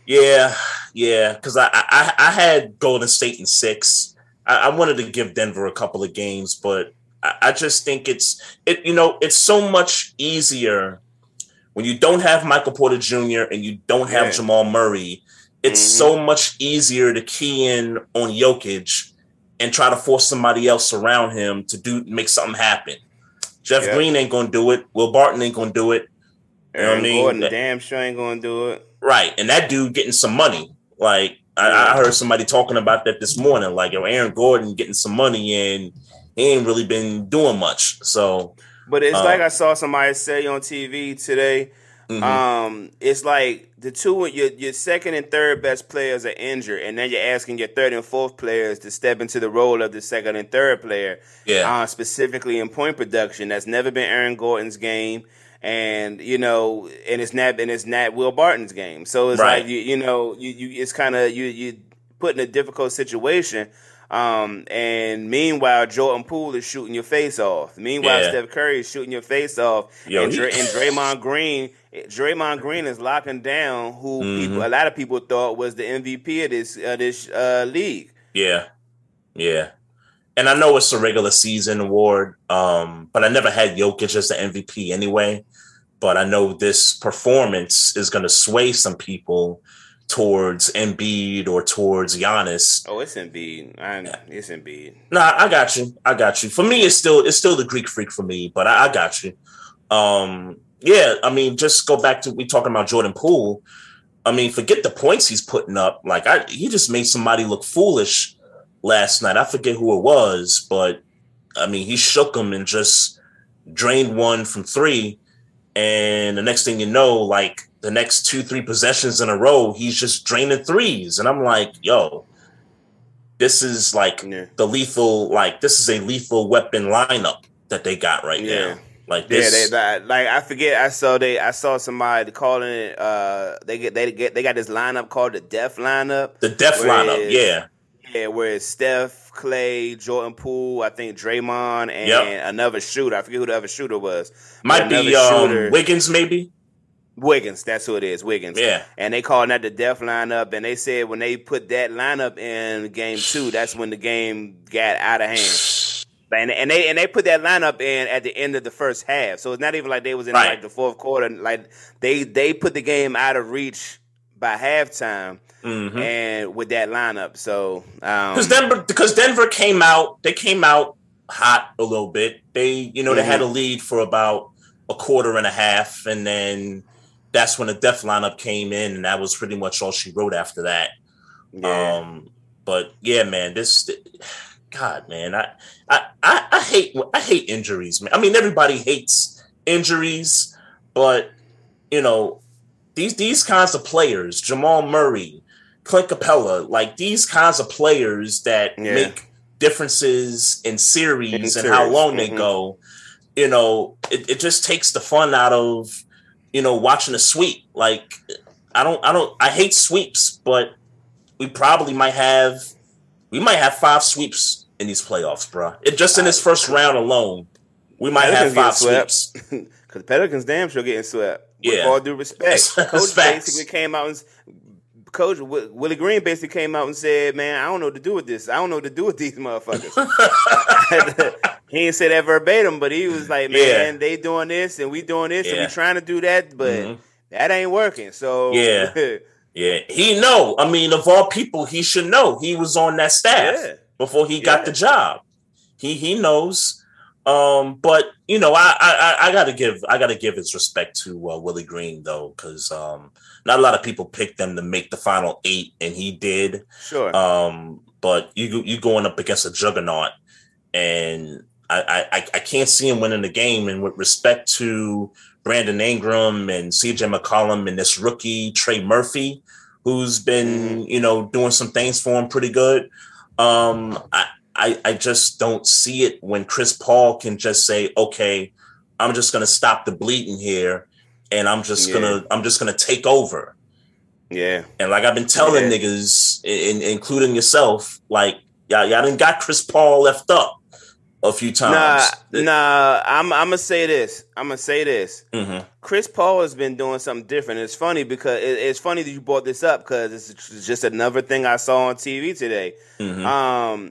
Because I had Golden State in 6. I wanted to give Denver a couple of games, but I just think it's so much easier when you don't have Michael Porter Jr. and you don't have Jamal Murray. It's so much easier to key in on Jokic and try to force somebody else around him to make something happen. Jeff Green ain't going to do it. Will Barton ain't going to do it. Aaron Gordon damn sure ain't going to do it. Right. And that dude getting some money, like, I heard somebody talking about that this morning, like, Aaron Gordon getting some money and he ain't really been doing much. So, but it's like I saw somebody say on TV today, it's like the two, your second and third best players are injured, and then you're asking your third and fourth players to step into the role of the second and third player, specifically in point production. That's never been Aaron Gordon's game. And it's not Will Barton's game, so it's right. Like you it's kind of you put in a difficult situation. And meanwhile, Jordan Poole is shooting your face off. Meanwhile, Steph Curry is shooting your face off. And Draymond Green is locking down who a lot of people thought was the MVP of this league. Yeah. And I know it's a regular season award, but I never had Jokic as the MVP anyway. But I know this performance is going to sway some people towards Embiid or towards Giannis. Oh, it's Embiid. I know. It's Embiid. Nah, I got you. For me, it's still the Greek freak for me, but I got you. I mean, just go back to we talking about Jordan Poole. I mean, forget the points he's putting up. Like, he just made somebody look foolish last night. I forget who it was, but I mean, he shook him and just drained one from 3. And the next thing you know, like the next 2-3 possessions in a row, he's just draining 3s. And I'm like, yo, this is like this is a lethal weapon lineup that they got right now. Like this, I saw somebody calling it. They got this lineup called the Death lineup. The Death lineup, yeah. Yeah, where it's Steph, Clay, Jordan Poole, I think Draymond, and another shooter. I forget who the other shooter was. Might be Wiggins, maybe? Wiggins, that's who it is, Wiggins. Yeah. And they called that the Death lineup, and they said when they put that lineup in game 2, that's when the game got out of hand. And they put that lineup in at the end of the first half, so it's not even like they was in like the fourth quarter. Like they put the game out of reach by halftime. Mm-hmm. And with that lineup, so because Denver came out hot a little bit. They they had a lead for about a quarter and a half, and then that's when the Death lineup came in, and that was pretty much all she wrote after that. Yeah. But yeah, man, I hate injuries, man. I mean, everybody hates injuries, but these kinds of players, Jamal Murray, Clint Capella, like these kinds of players that make differences in series and how long they go, it just takes the fun out of, watching a sweep. Like, I hate sweeps, but we probably might have 5 sweeps in these playoffs, bro. In this first round alone, we might have 5 sweeps. Because the Pelicans damn sure getting swept. With all due respect. Coach basically came out and Coach Willie Green basically came out and said, "Man, I don't know what to do with this. I don't know what to do with these motherfuckers." He ain't say that verbatim, but he was like, "Man, they doing this and we doing this and we trying to do that, but that ain't working." So he know. I mean, of all people, he should know. He was on that staff before he got the job. He knows. But I gotta give his respect to Willie Green though, because not a lot of people picked them to make the final 8, and he did. Sure. But you going up against a juggernaut, and I can't see him winning the game. And with respect to Brandon Ingram and CJ McCollum and this rookie Trey Murphy, who's been doing some things for him pretty good. I just don't see it when Chris Paul can just say, okay, I'm just going to stop the bleeding here and I'm just going to take over. Yeah. And like I've been telling niggas, including yourself, like, y'all done got Chris Paul left up a few times. Nah, I'm going to say this. Mm-hmm. Chris Paul has been doing something different. It's funny because it's funny that you brought this up because it's just another thing I saw on TV today. Mm-hmm.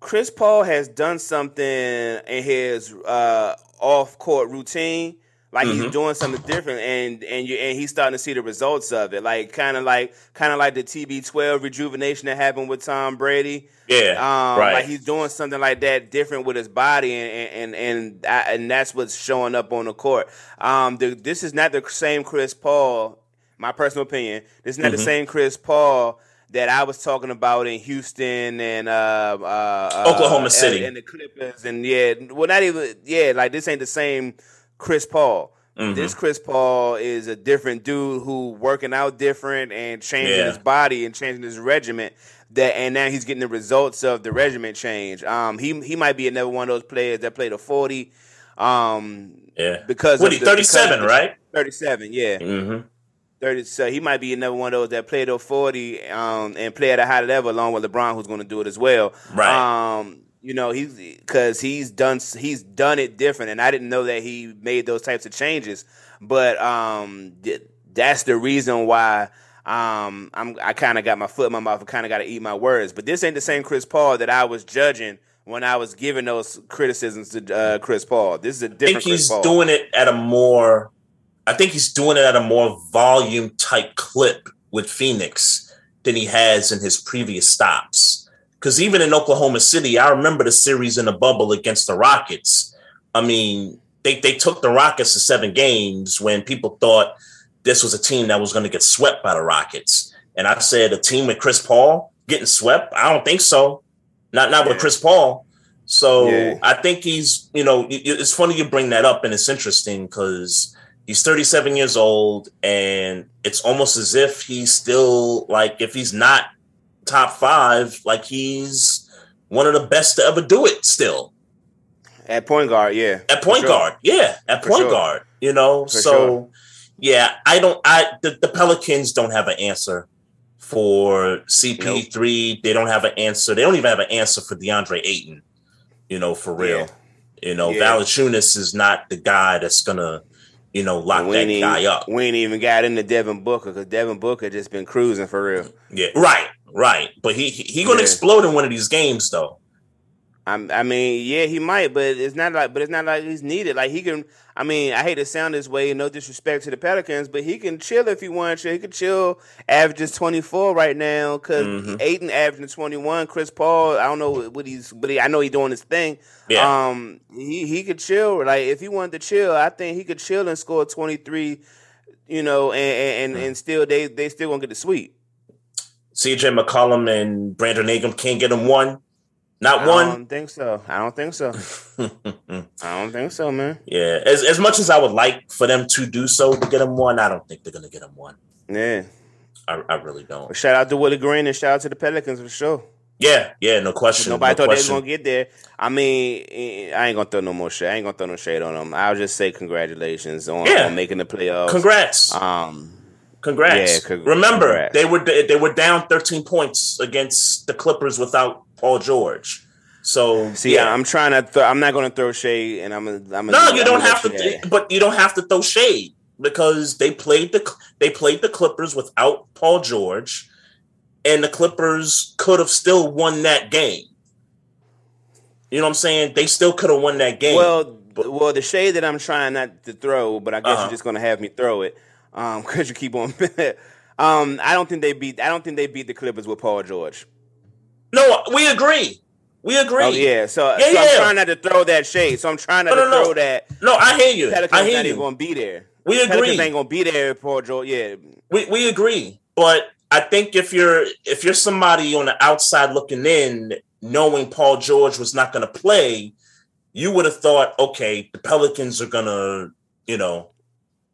Chris Paul has done something in his off-court routine. Like mm-hmm. he's doing something different, and he's starting to see the results of it. Like kind of like the TB12 rejuvenation that happened with Tom Brady. Yeah, right. Like he's doing something like that different with his body, and that's what's showing up on the court. This is not the same Chris Paul. My personal opinion, this is not mm-hmm. the same Chris Paul that I was talking about in Houston and Oklahoma City and the Clippers, and like this ain't the same Chris Paul. Mm-hmm. This Chris Paul is a different dude who working out different and changing his body and changing his regimen. And now he's getting the results of the regimen change. He might be another one of those players that played a 40. Because 37, right? 37, yeah. Mm-hmm. 30. So he might be another one of those that played a 40 and play at a high level, along with LeBron, who's going to do it as well. Right. You know, he's done it different, and I didn't know that he made those types of changes. But that's the reason why I kind of got my foot in my mouth and kind of got to eat my words. But this ain't the same Chris Paul that I was judging when I was giving those criticisms to Chris Paul. This is a different Chris Paul. I think he's doing it at a more volume type clip with Phoenix than he has in his previous stops. Because even in Oklahoma City, I remember the series in the bubble against the Rockets. I mean, they took the Rockets to 7 games when people thought this was a team that was going to get swept by the Rockets. And I said, a team with Chris Paul getting swept? I don't think so. Not with Chris Paul. So I think he's, you know, it's funny you bring that up, and it's interesting because he's 37 years old, and it's almost as if he's still, like, if he's not top 5, like he's one of the best to ever do it still. At point guard, yeah. At point guard, yeah. At point guard, you know. So, yeah, the Pelicans don't have an answer for CP3. They don't have an answer. They don't even have an answer for DeAndre Ayton, you know, for real. You know, Valanciunas is not the guy that's going to, you know, lock that guy up. We ain't even got into Devin Booker because Devin Booker just been cruising for real. Yeah, right. Right, but he gonna explode in one of these games though. I mean, he might, but it's not like he's needed. Like he can. I mean, I hate to sound this way, no disrespect to the Pelicans, but he can chill if he wants to. He can chill, averages 24 right now because Ayton averaging 21. Chris Paul, I don't know what he's, but I know he's doing his thing. Yeah. He could chill. Like if he wanted to chill, I think he could chill and score 23. You know, and still they still gonna get the sweep. CJ McCollum and Brandon Ingram can't get him one. I don't think so. I don't think so, man. Yeah. As much as I would like for them to do so to get him one, I don't think they're going to get him one. Yeah. I really don't. Shout out to Willie Green and shout out to the Pelicans for sure. Yeah. Yeah. No question. Nobody thought they were going to get there. I mean, I ain't going to throw no more shade. I ain't going to throw no shade on them. I'll just say congratulations on making the playoffs. Congrats. Congrats. Yeah, remember, they were down 13 points against the Clippers without Paul George. So see, I'm trying to. I'm not going to throw shade, and But you don't have to throw shade because they played the Clippers without Paul George, and the Clippers could have still won that game. You know what I'm saying? They still could have won that game. Well, the shade that I'm trying not to throw, but I guess you're just going to have me throw it. Because you keep on. I don't think they beat the Clippers with Paul George. No, we agree. Oh, yeah. So I'm trying not to throw that shade. So I'm trying not to throw that. No, I hear you. Pelicans not even going to be there. We agree. Pelicans ain't going to be there with Paul George. Yeah, we agree. But I think if you're somebody on the outside looking in, knowing Paul George was not going to play, you would have thought, okay, the Pelicans are going to, you know.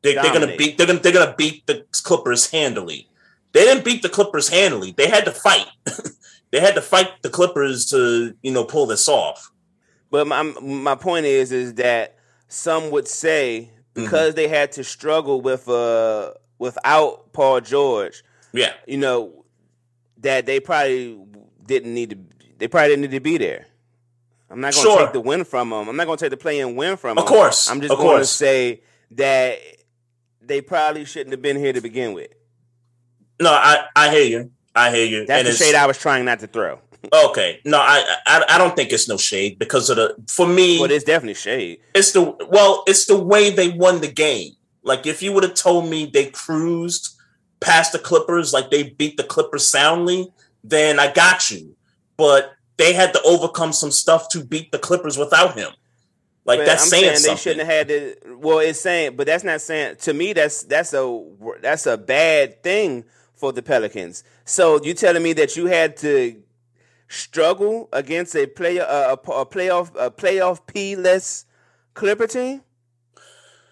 They're gonna beat the Clippers handily. They didn't beat the Clippers handily. They had to fight. They had to fight the Clippers to, you know, pull this off. But my point is that some would say because they had to struggle with without Paul George, you know, that they probably didn't need to. They probably didn't need to be there. I'm not going to take the win from them. I'm not going to take the play-in win from them. Of course, I'm just going to say that they probably shouldn't have been here to begin with. No, I hear you. I hear you. That's the shade I was trying not to throw. Okay, no, I don't think it's no shade because of the for me. Well, it's definitely shade. It's the way they won the game. Like if you would have told me they cruised past the Clippers, like they beat the Clippers soundly, then I got you. But they had to overcome some stuff to beat the Clippers without him. Like but that's saying something. They shouldn't have had to. Well, it's saying, but that's not saying to me. That's a bad thing for the Pelicans. So you telling me that you had to struggle against a player, a playoff P-less Clipper team?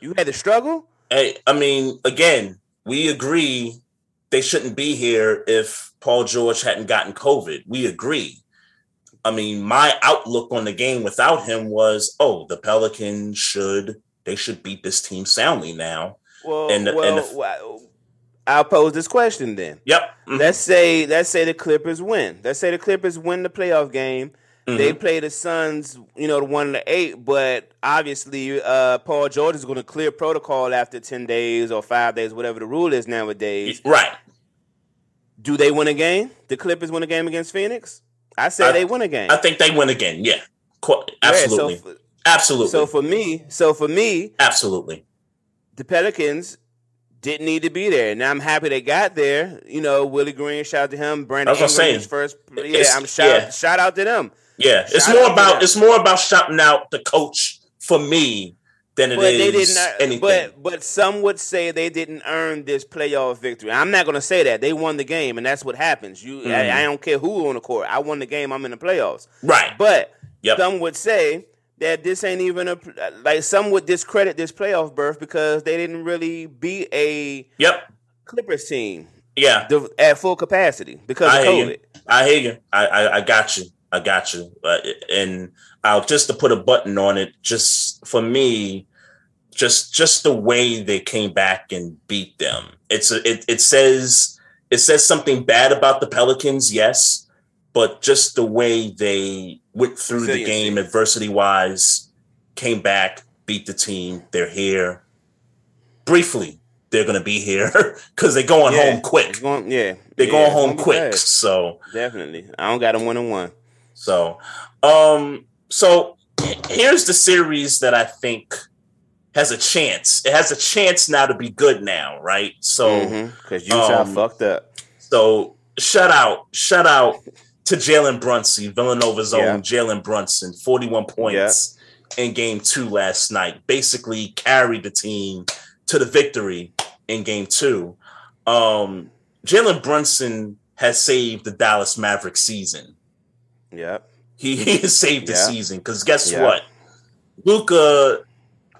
You had to struggle. Hey, I mean, again, we agree they shouldn't be here if Paul George hadn't gotten COVID. We agree. I mean, my outlook on the game without him was, oh, the Pelicans should beat this team soundly now. I'll pose this question then. Yep. Mm-hmm. Let's say the Clippers win. Let's say the Clippers win the playoff game. Mm-hmm. They play the Suns, you know, the 1-8, but obviously Paul George is going to clear protocol after 10 days or 5 days, whatever the rule is nowadays. Right. Do they win a game? The Clippers win a game against Phoenix? I say they win a game. I think they win again. Yeah, absolutely, yeah, absolutely. So for me, absolutely, the Pelicans didn't need to be there. Now I'm happy they got there. You know, Willie Green, shout out to him. Brandon Ingram, his first. Yeah, shout out to them. Yeah, it's more about shouting out the coach for me than anything. But some would say they didn't earn this playoff victory. I'm not going to say that. They won the game, and that's what happens. I don't care who on the court. I won the game. I'm in the playoffs. Right. But some would say that this ain't even a – like some would discredit this playoff berth because they didn't really beat a Clippers team at full capacity because of COVID. I hear you. I got you. I got you. And I'll just to put a button on it, just for me, just the way they came back and beat them. It says something bad about the Pelicans. Yes. But just the way they went through the game adversity wise, came back, beat the team. They're here briefly. They're going to be here because they're going home quick. They're going home quick. So definitely. I don't got them 1-1. So, here's the series that I think has a chance. It has a chance now to be good now, right? So, because Utah fucked up. So, shout out to Jalen Brunson, Villanova's own Jalen Brunson, 41 points in Game 2 last night. Basically, carried the team to the victory in Game 2. Jalen Brunson has saved the Dallas Mavericks season. Yep. He has saved the season because guess what? Luka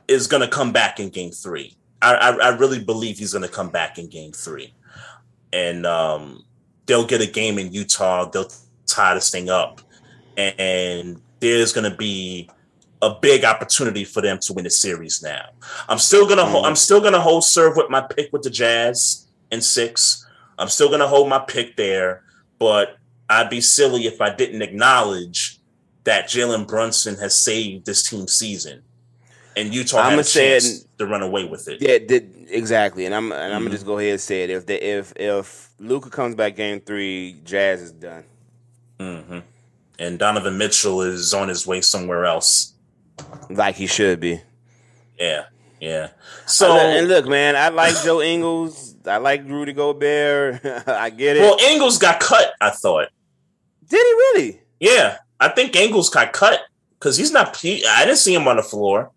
is going to come back in Game 3. I really believe he's going to come back in Game 3. And they'll get a game in Utah. They'll tie this thing up. And there's going to be a big opportunity for them to win the series now. I'm still going to hold serve with my pick with the Jazz in 6. I'm still going to hold my pick there. But I'd be silly if I didn't acknowledge that Jalen Brunson has saved this team's season, and Utah had a chance to run away with it. Yeah, exactly. And I'm gonna just go ahead and say it. If Luka comes back Game 3, Jazz is done. Mm-hmm. And Donovan Mitchell is on his way somewhere else, like he should be. Yeah. So and look, man, I like Joe Ingles. I like Rudy Gobert. I get it. Well, Ingles got cut. I thought. Did he really? Yeah, I think Ingles got cut because he's not. I didn't see him on the floor.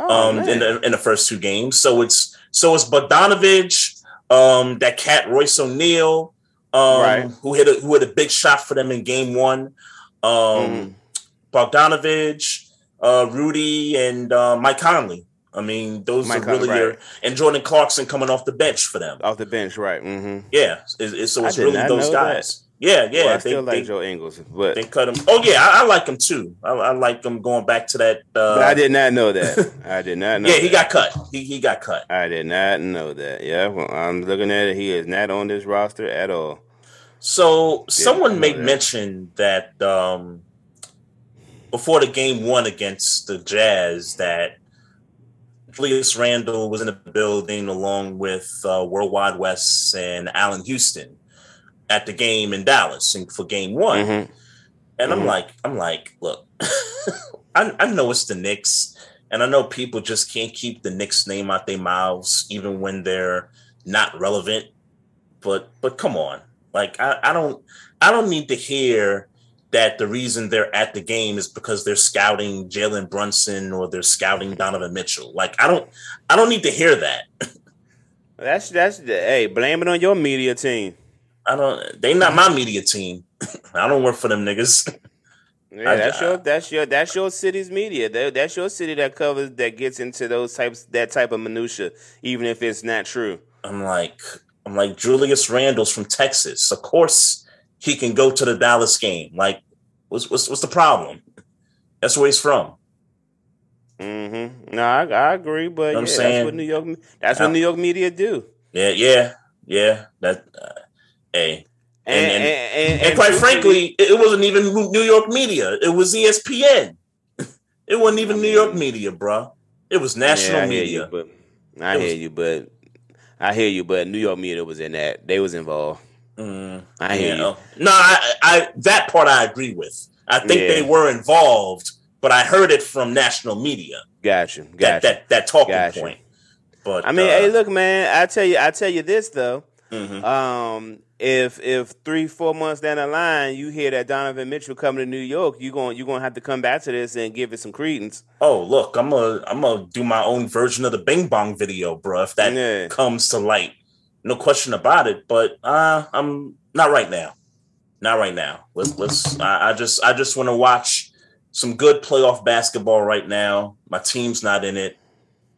Oh, in the first 2 games, so it's Bogdanović, that cat Royce O'Neal, who hit a big shot for them in Game 1. Bogdanović, Rudy, and Mike Conley. I mean, those Mike are really your and Jordan Clarkson coming off the bench for them. Off the bench, right? Mm-hmm. Yeah, so it's really those guys. Yeah. Well, I still like Joe Ingles, but they cut him. Oh yeah, I like him too. I like him going back to that. But I did not know that. Yeah, he got cut. He got cut. I did not know that. Yeah, well, I'm looking at it. He is not on this roster at all. So someone made mention that before the game one against the Jazz that Julius Randle was in the building along with World Wide West and Allen Houston at the game in Dallas for game one. Mm-hmm. And I'm like, look, I know it's the Knicks, and I know people just can't keep the Knicks name out their mouths even when they're not relevant. But come on. Like, I don't need to hear that the reason they're at the game is because they're scouting Jalen Brunson or they're scouting Donovan Mitchell. Like, I don't need to hear that. Hey, blame it on your media team. They not my media team. I don't work for them niggas. Yeah, that's your city's media. That's your city that covers, that gets into that type of minutia, even if it's not true. I'm like Julius Randle's from Texas. Of course he can go to the Dallas game. Like, what's the problem? That's where he's from. Mm-hmm. No, I agree, but you know what that's what New York media do. Yeah. That hey, and quite frankly, it wasn't even New York media. It was ESPN. It wasn't even New York media, bro. It was national media. I hear you, but New York media was in that. They was involved. I hear you. No, I that part I agree with. I think they were involved, but I heard it from national media. Gotcha. That talking point. But I mean, hey, look, man. I tell you this though. Mm-hmm. If 3-4 months down the line you hear that Donovan Mitchell coming to New York, you gonna have to come back to this and give it some credence. Oh, look, I'm gonna do my own version of the Bing Bong video, bro. If that comes to light, no question about it. But I'm not right now. Not right now. Let's. I just want to watch some good playoff basketball right now. My team's not in it.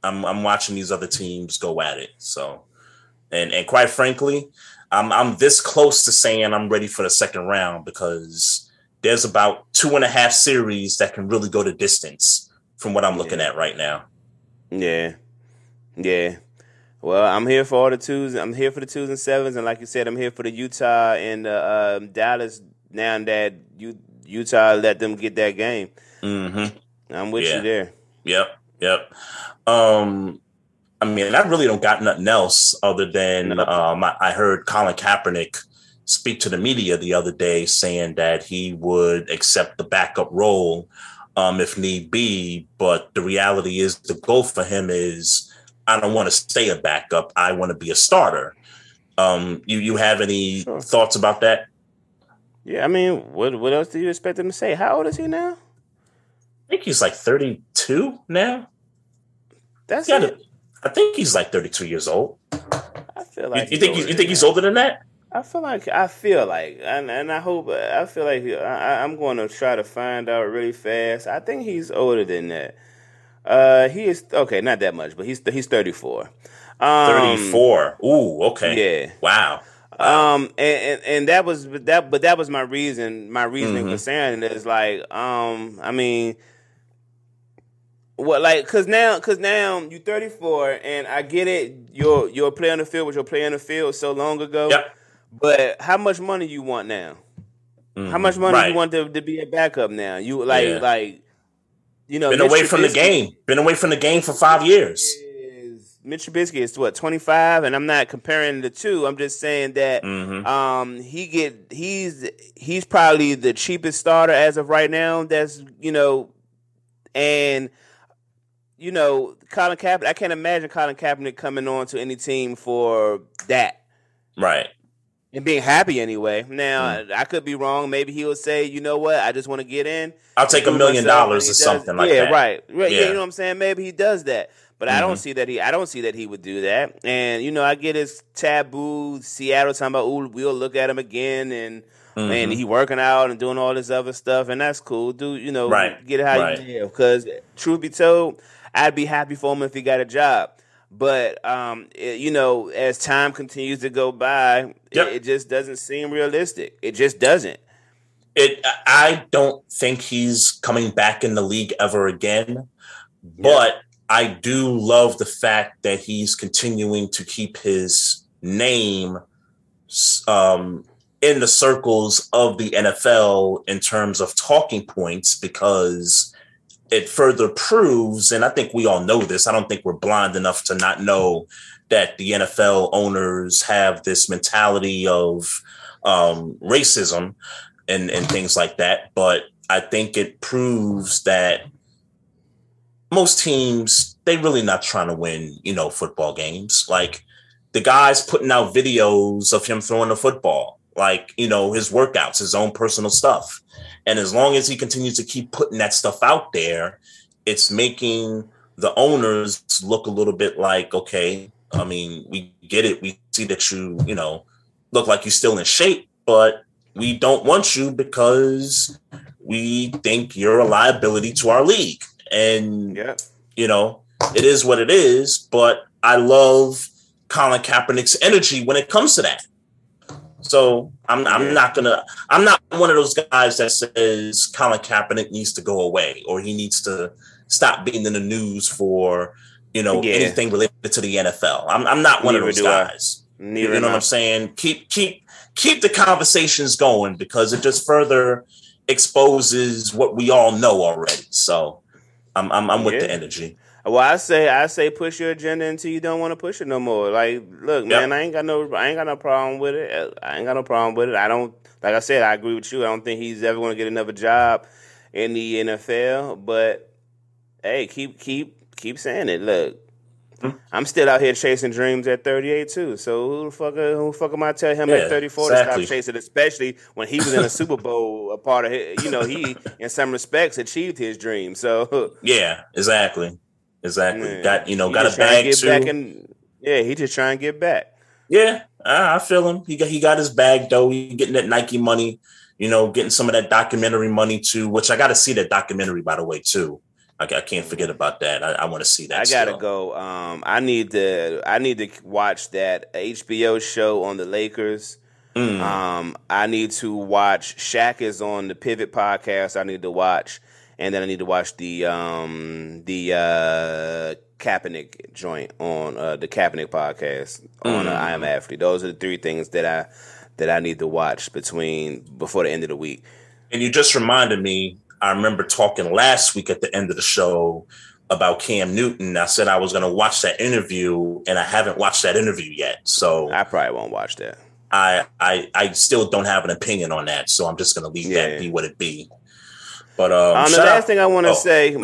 I'm watching these other teams go at it. So, and quite frankly, I'm this close to saying I'm ready for the second round because there's about 2.5 series that can really go the distance from what I'm looking at right now. Yeah. Well, I'm here for all the twos. I'm here for the 2s and 7s, and like you said, I'm here for the Utah and Dallas. Now that Utah let them get that game, I'm with you there. Yep. I mean, I really don't got nothing else other than I heard Colin Kaepernick speak to the media the other day saying that he would accept the backup role if need be. But the reality is the goal for him is I don't want to stay a backup. I want to be a starter. You have any thoughts about that? Yeah, I mean, what else do you expect him to say? How old is he now? I think he's like 32 now. That's it. I think he's like 32 years old. I feel like you think he's older than that? I feel like, and I hope. I feel like I'm going to try to find out really fast. I think he's older than that. He is okay, not that much, but he's 34. 34. Ooh, okay. Yeah. Wow. And that was that, but that was my reason. My reasoning for saying it is like, I mean. Well, like, cause now you're 34, and I get it. Your play on the field was your play on the field so long ago. Yep. But how much money you want now? How much money you want to be a backup now? You like, you know, been away from the game. Been away from the game for 5 years. Mitch Trubisky is what 25, and I'm not comparing the two. I'm just saying that he's probably the cheapest starter as of right now. That's and. You know, Colin Kaepernick, I can't imagine Colin Kaepernick coming on to any team for that. Right. And being happy anyway. Now, I could be wrong. Maybe he'll say, you know what, I just want to get in. I'll take $1 million or something like that. Right. Yeah, you know what I'm saying? Maybe he does that. But I don't see that he would do that. And, you know, I get his taboo Seattle talking about, ooh, we'll look at him again. And, man, he working out and doing all this other stuff. And that's cool. Dude, you know, get it how you live. Because truth be told, I'd be happy for him if he got a job. But, as time continues to go by, yep. it just doesn't seem realistic. It just doesn't. I don't think he's coming back in the league ever again. Yep. But I do love the fact that he's continuing to keep his name in the circles of the NFL in terms of talking points, because it further proves, and I think we all know this, I don't think we're blind enough to not know that the NFL owners have this mentality of racism and things like that. But I think it proves that most teams, they really not trying to win, football games. Like, the guy's putting out videos of him throwing the football, like, his workouts, his own personal stuff. And as long as he continues to keep putting that stuff out there, it's making the owners look a little bit like, okay, I mean, we get it. We see that you, look like you're still in shape, but we don't want you because we think you're a liability to our league. And, yeah. It is what it is, but I love Colin Kaepernick's energy when it comes to that. So I'm not one of those guys that says Colin Kaepernick needs to go away or he needs to stop being in the news for, anything related to the NFL. I'm not one of those guys. Neither, you know what I'm saying? Keep the conversations going, because it just further exposes what we all know already. So I'm with the energy. Well, I say push your agenda until you don't want to push it no more. Like, look, man, I ain't got no problem with it. I don't, like I said, I agree with you. I don't think he's ever going to get another job in the NFL. But hey, keep saying it. Look, I'm still out here chasing dreams at 38 too. So who the fuck am I tell him at 34 to stop chasing? Especially when he was in a Super Bowl, a part of his, he in some respects achieved his dream. So yeah, exactly. Exactly. Man. Got a bag too. He just trying to get back. Yeah, I feel him. He got his bag though. He getting that Nike money, getting some of that documentary money too. Which I got to see that documentary, by the way, too. I can't forget about that. I want to see that. I gotta go. I need to watch that HBO show on the Lakers. I need to watch. Shaq is on the Pivot podcast. I need to watch. And then I need to watch the Kaepernick joint on the Kaepernick podcast on I Am Athlete. Those are the three things that I need to watch before the end of the week. And you just reminded me. I remember talking last week at the end of the show about Cam Newton. I said I was going to watch that interview, and I haven't watched that interview yet. So I probably won't watch that. I still don't have an opinion on that, so I'm just going to leave that be what it be. But the last thing I want to say,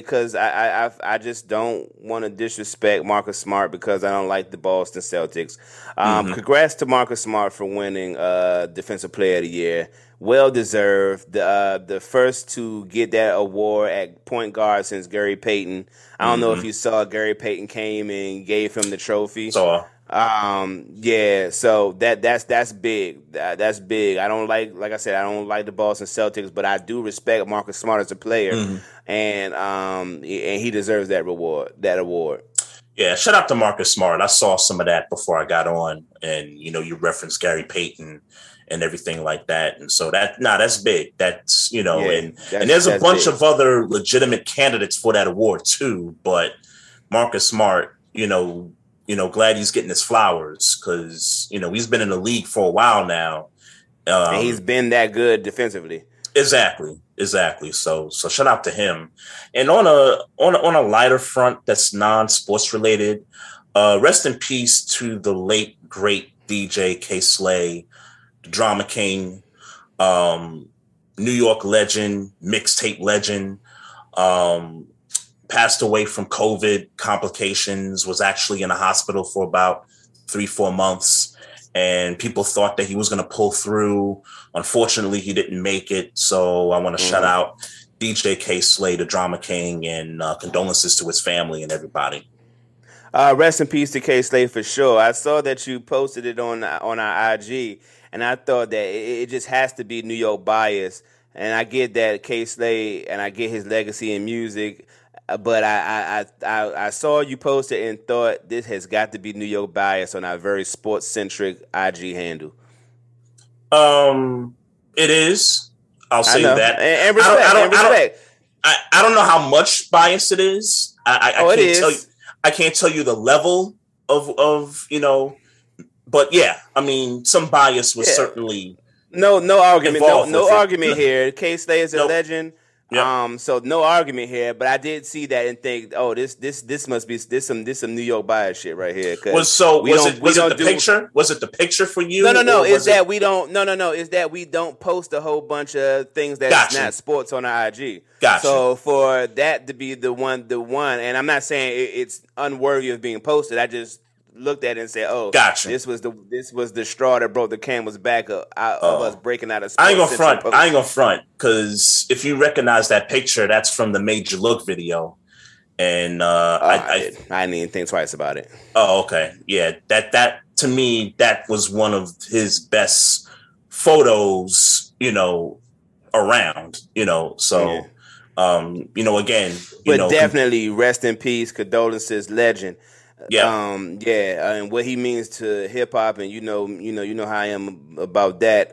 because I just don't want to disrespect Marcus Smart because I don't like the Boston Celtics. Congrats to Marcus Smart for winning Defensive Player of the Year. Well deserved. The first to get that award at point guard since Gary Payton. I don't know if you saw Gary Payton came and gave him the trophy. Saw. So that's big. That's big. I don't like I said, I don't like the Boston Celtics, but I do respect Marcus Smart as a player, and he deserves that reward, that award. Yeah, shout out to Marcus Smart. I saw some of that before I got on, and you referenced Gary Payton and everything like that, and so that's big. That's and there's a bunch of other legitimate candidates for that award too, but Marcus Smart, glad he's getting his flowers because, he's been in the league for a while now. And he's been that good defensively. Exactly. So shout out to him. And on a lighter front that's non-sports related, rest in peace to the late, great DJ K-Slay, the drama king, New York legend, mixtape legend, passed away from COVID complications, was actually in a hospital for about 3-4 months. And people thought that he was going to pull through. Unfortunately, he didn't make it. So I want to shout out DJ K-Slay, the drama king, and condolences to his family and everybody. Rest in peace to K-Slay for sure. I saw that you posted it on our IG, and I thought that it just has to be New York bias. And I get that K-Slay, and I get his legacy in music. But I saw you post it and thought this has got to be New York bias on our very sports-centric IG handle. It is. I'll say that. And respect. I don't know how much bias it is. I can't tell you the level of you know, but yeah, I mean, some bias was certainly no argument. No argument here. K-Slay is a legend. Yep. So no argument here, but I did see that and think, oh, this must be this some New York bias shit right here. Was it the picture? Was it the picture for you? No. Is that we don't post a whole bunch of things that's not sports on our IG. Gotcha. So for that to be the one, and I'm not saying it's unworthy of being posted. I just looked at it and said, oh, gotcha. This was the straw that broke the camel's back of us breaking out of sports. I ain't gonna front because if you recognize that picture, that's from the Major Look video. And I didn't even think twice about it. Oh, okay. Yeah, that to me, that was one of his best photos, you know, around, you know, so yeah. Definitely rest in peace, condolences, legend. Yeah, and what he means to hip hop, and you know how I am about that.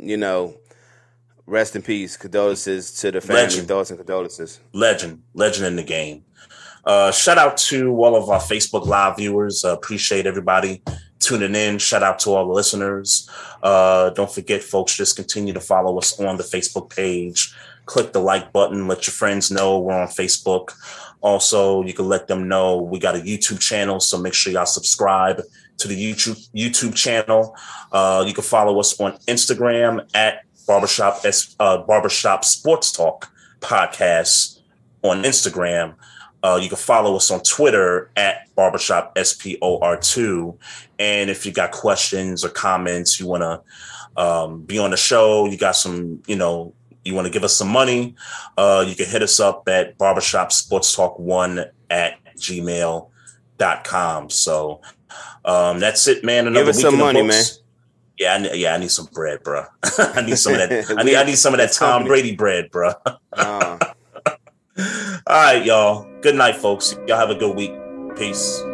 You know, rest in peace, condolences to the family, legend. Thoughts and condolences. Legend in the game. Shout out to all of our Facebook Live viewers. Appreciate everybody tuning in. Shout out to all the listeners. Don't forget, folks, just continue to follow us on the Facebook page. Click the like button. Let your friends know we're on Facebook. Also, you can let them know we got a YouTube channel, so make sure y'all subscribe to the YouTube channel. You can follow us on Instagram at Barbershop Sports Talk Podcast on Instagram. You can follow us on Twitter at Barbershop SPOR2. And if you got questions or comments, you want to be on the show, you got some, you know, you want to give us some money, you can hit us up at barbershopsportstalk1@gmail.com. So that's it, man. Another give us some money, man. Yeah, I need some bread, bro. I need some of that. I need some of that Tom Brady bread, bro. All right, y'all. Good night, folks. Y'all have a good week. Peace.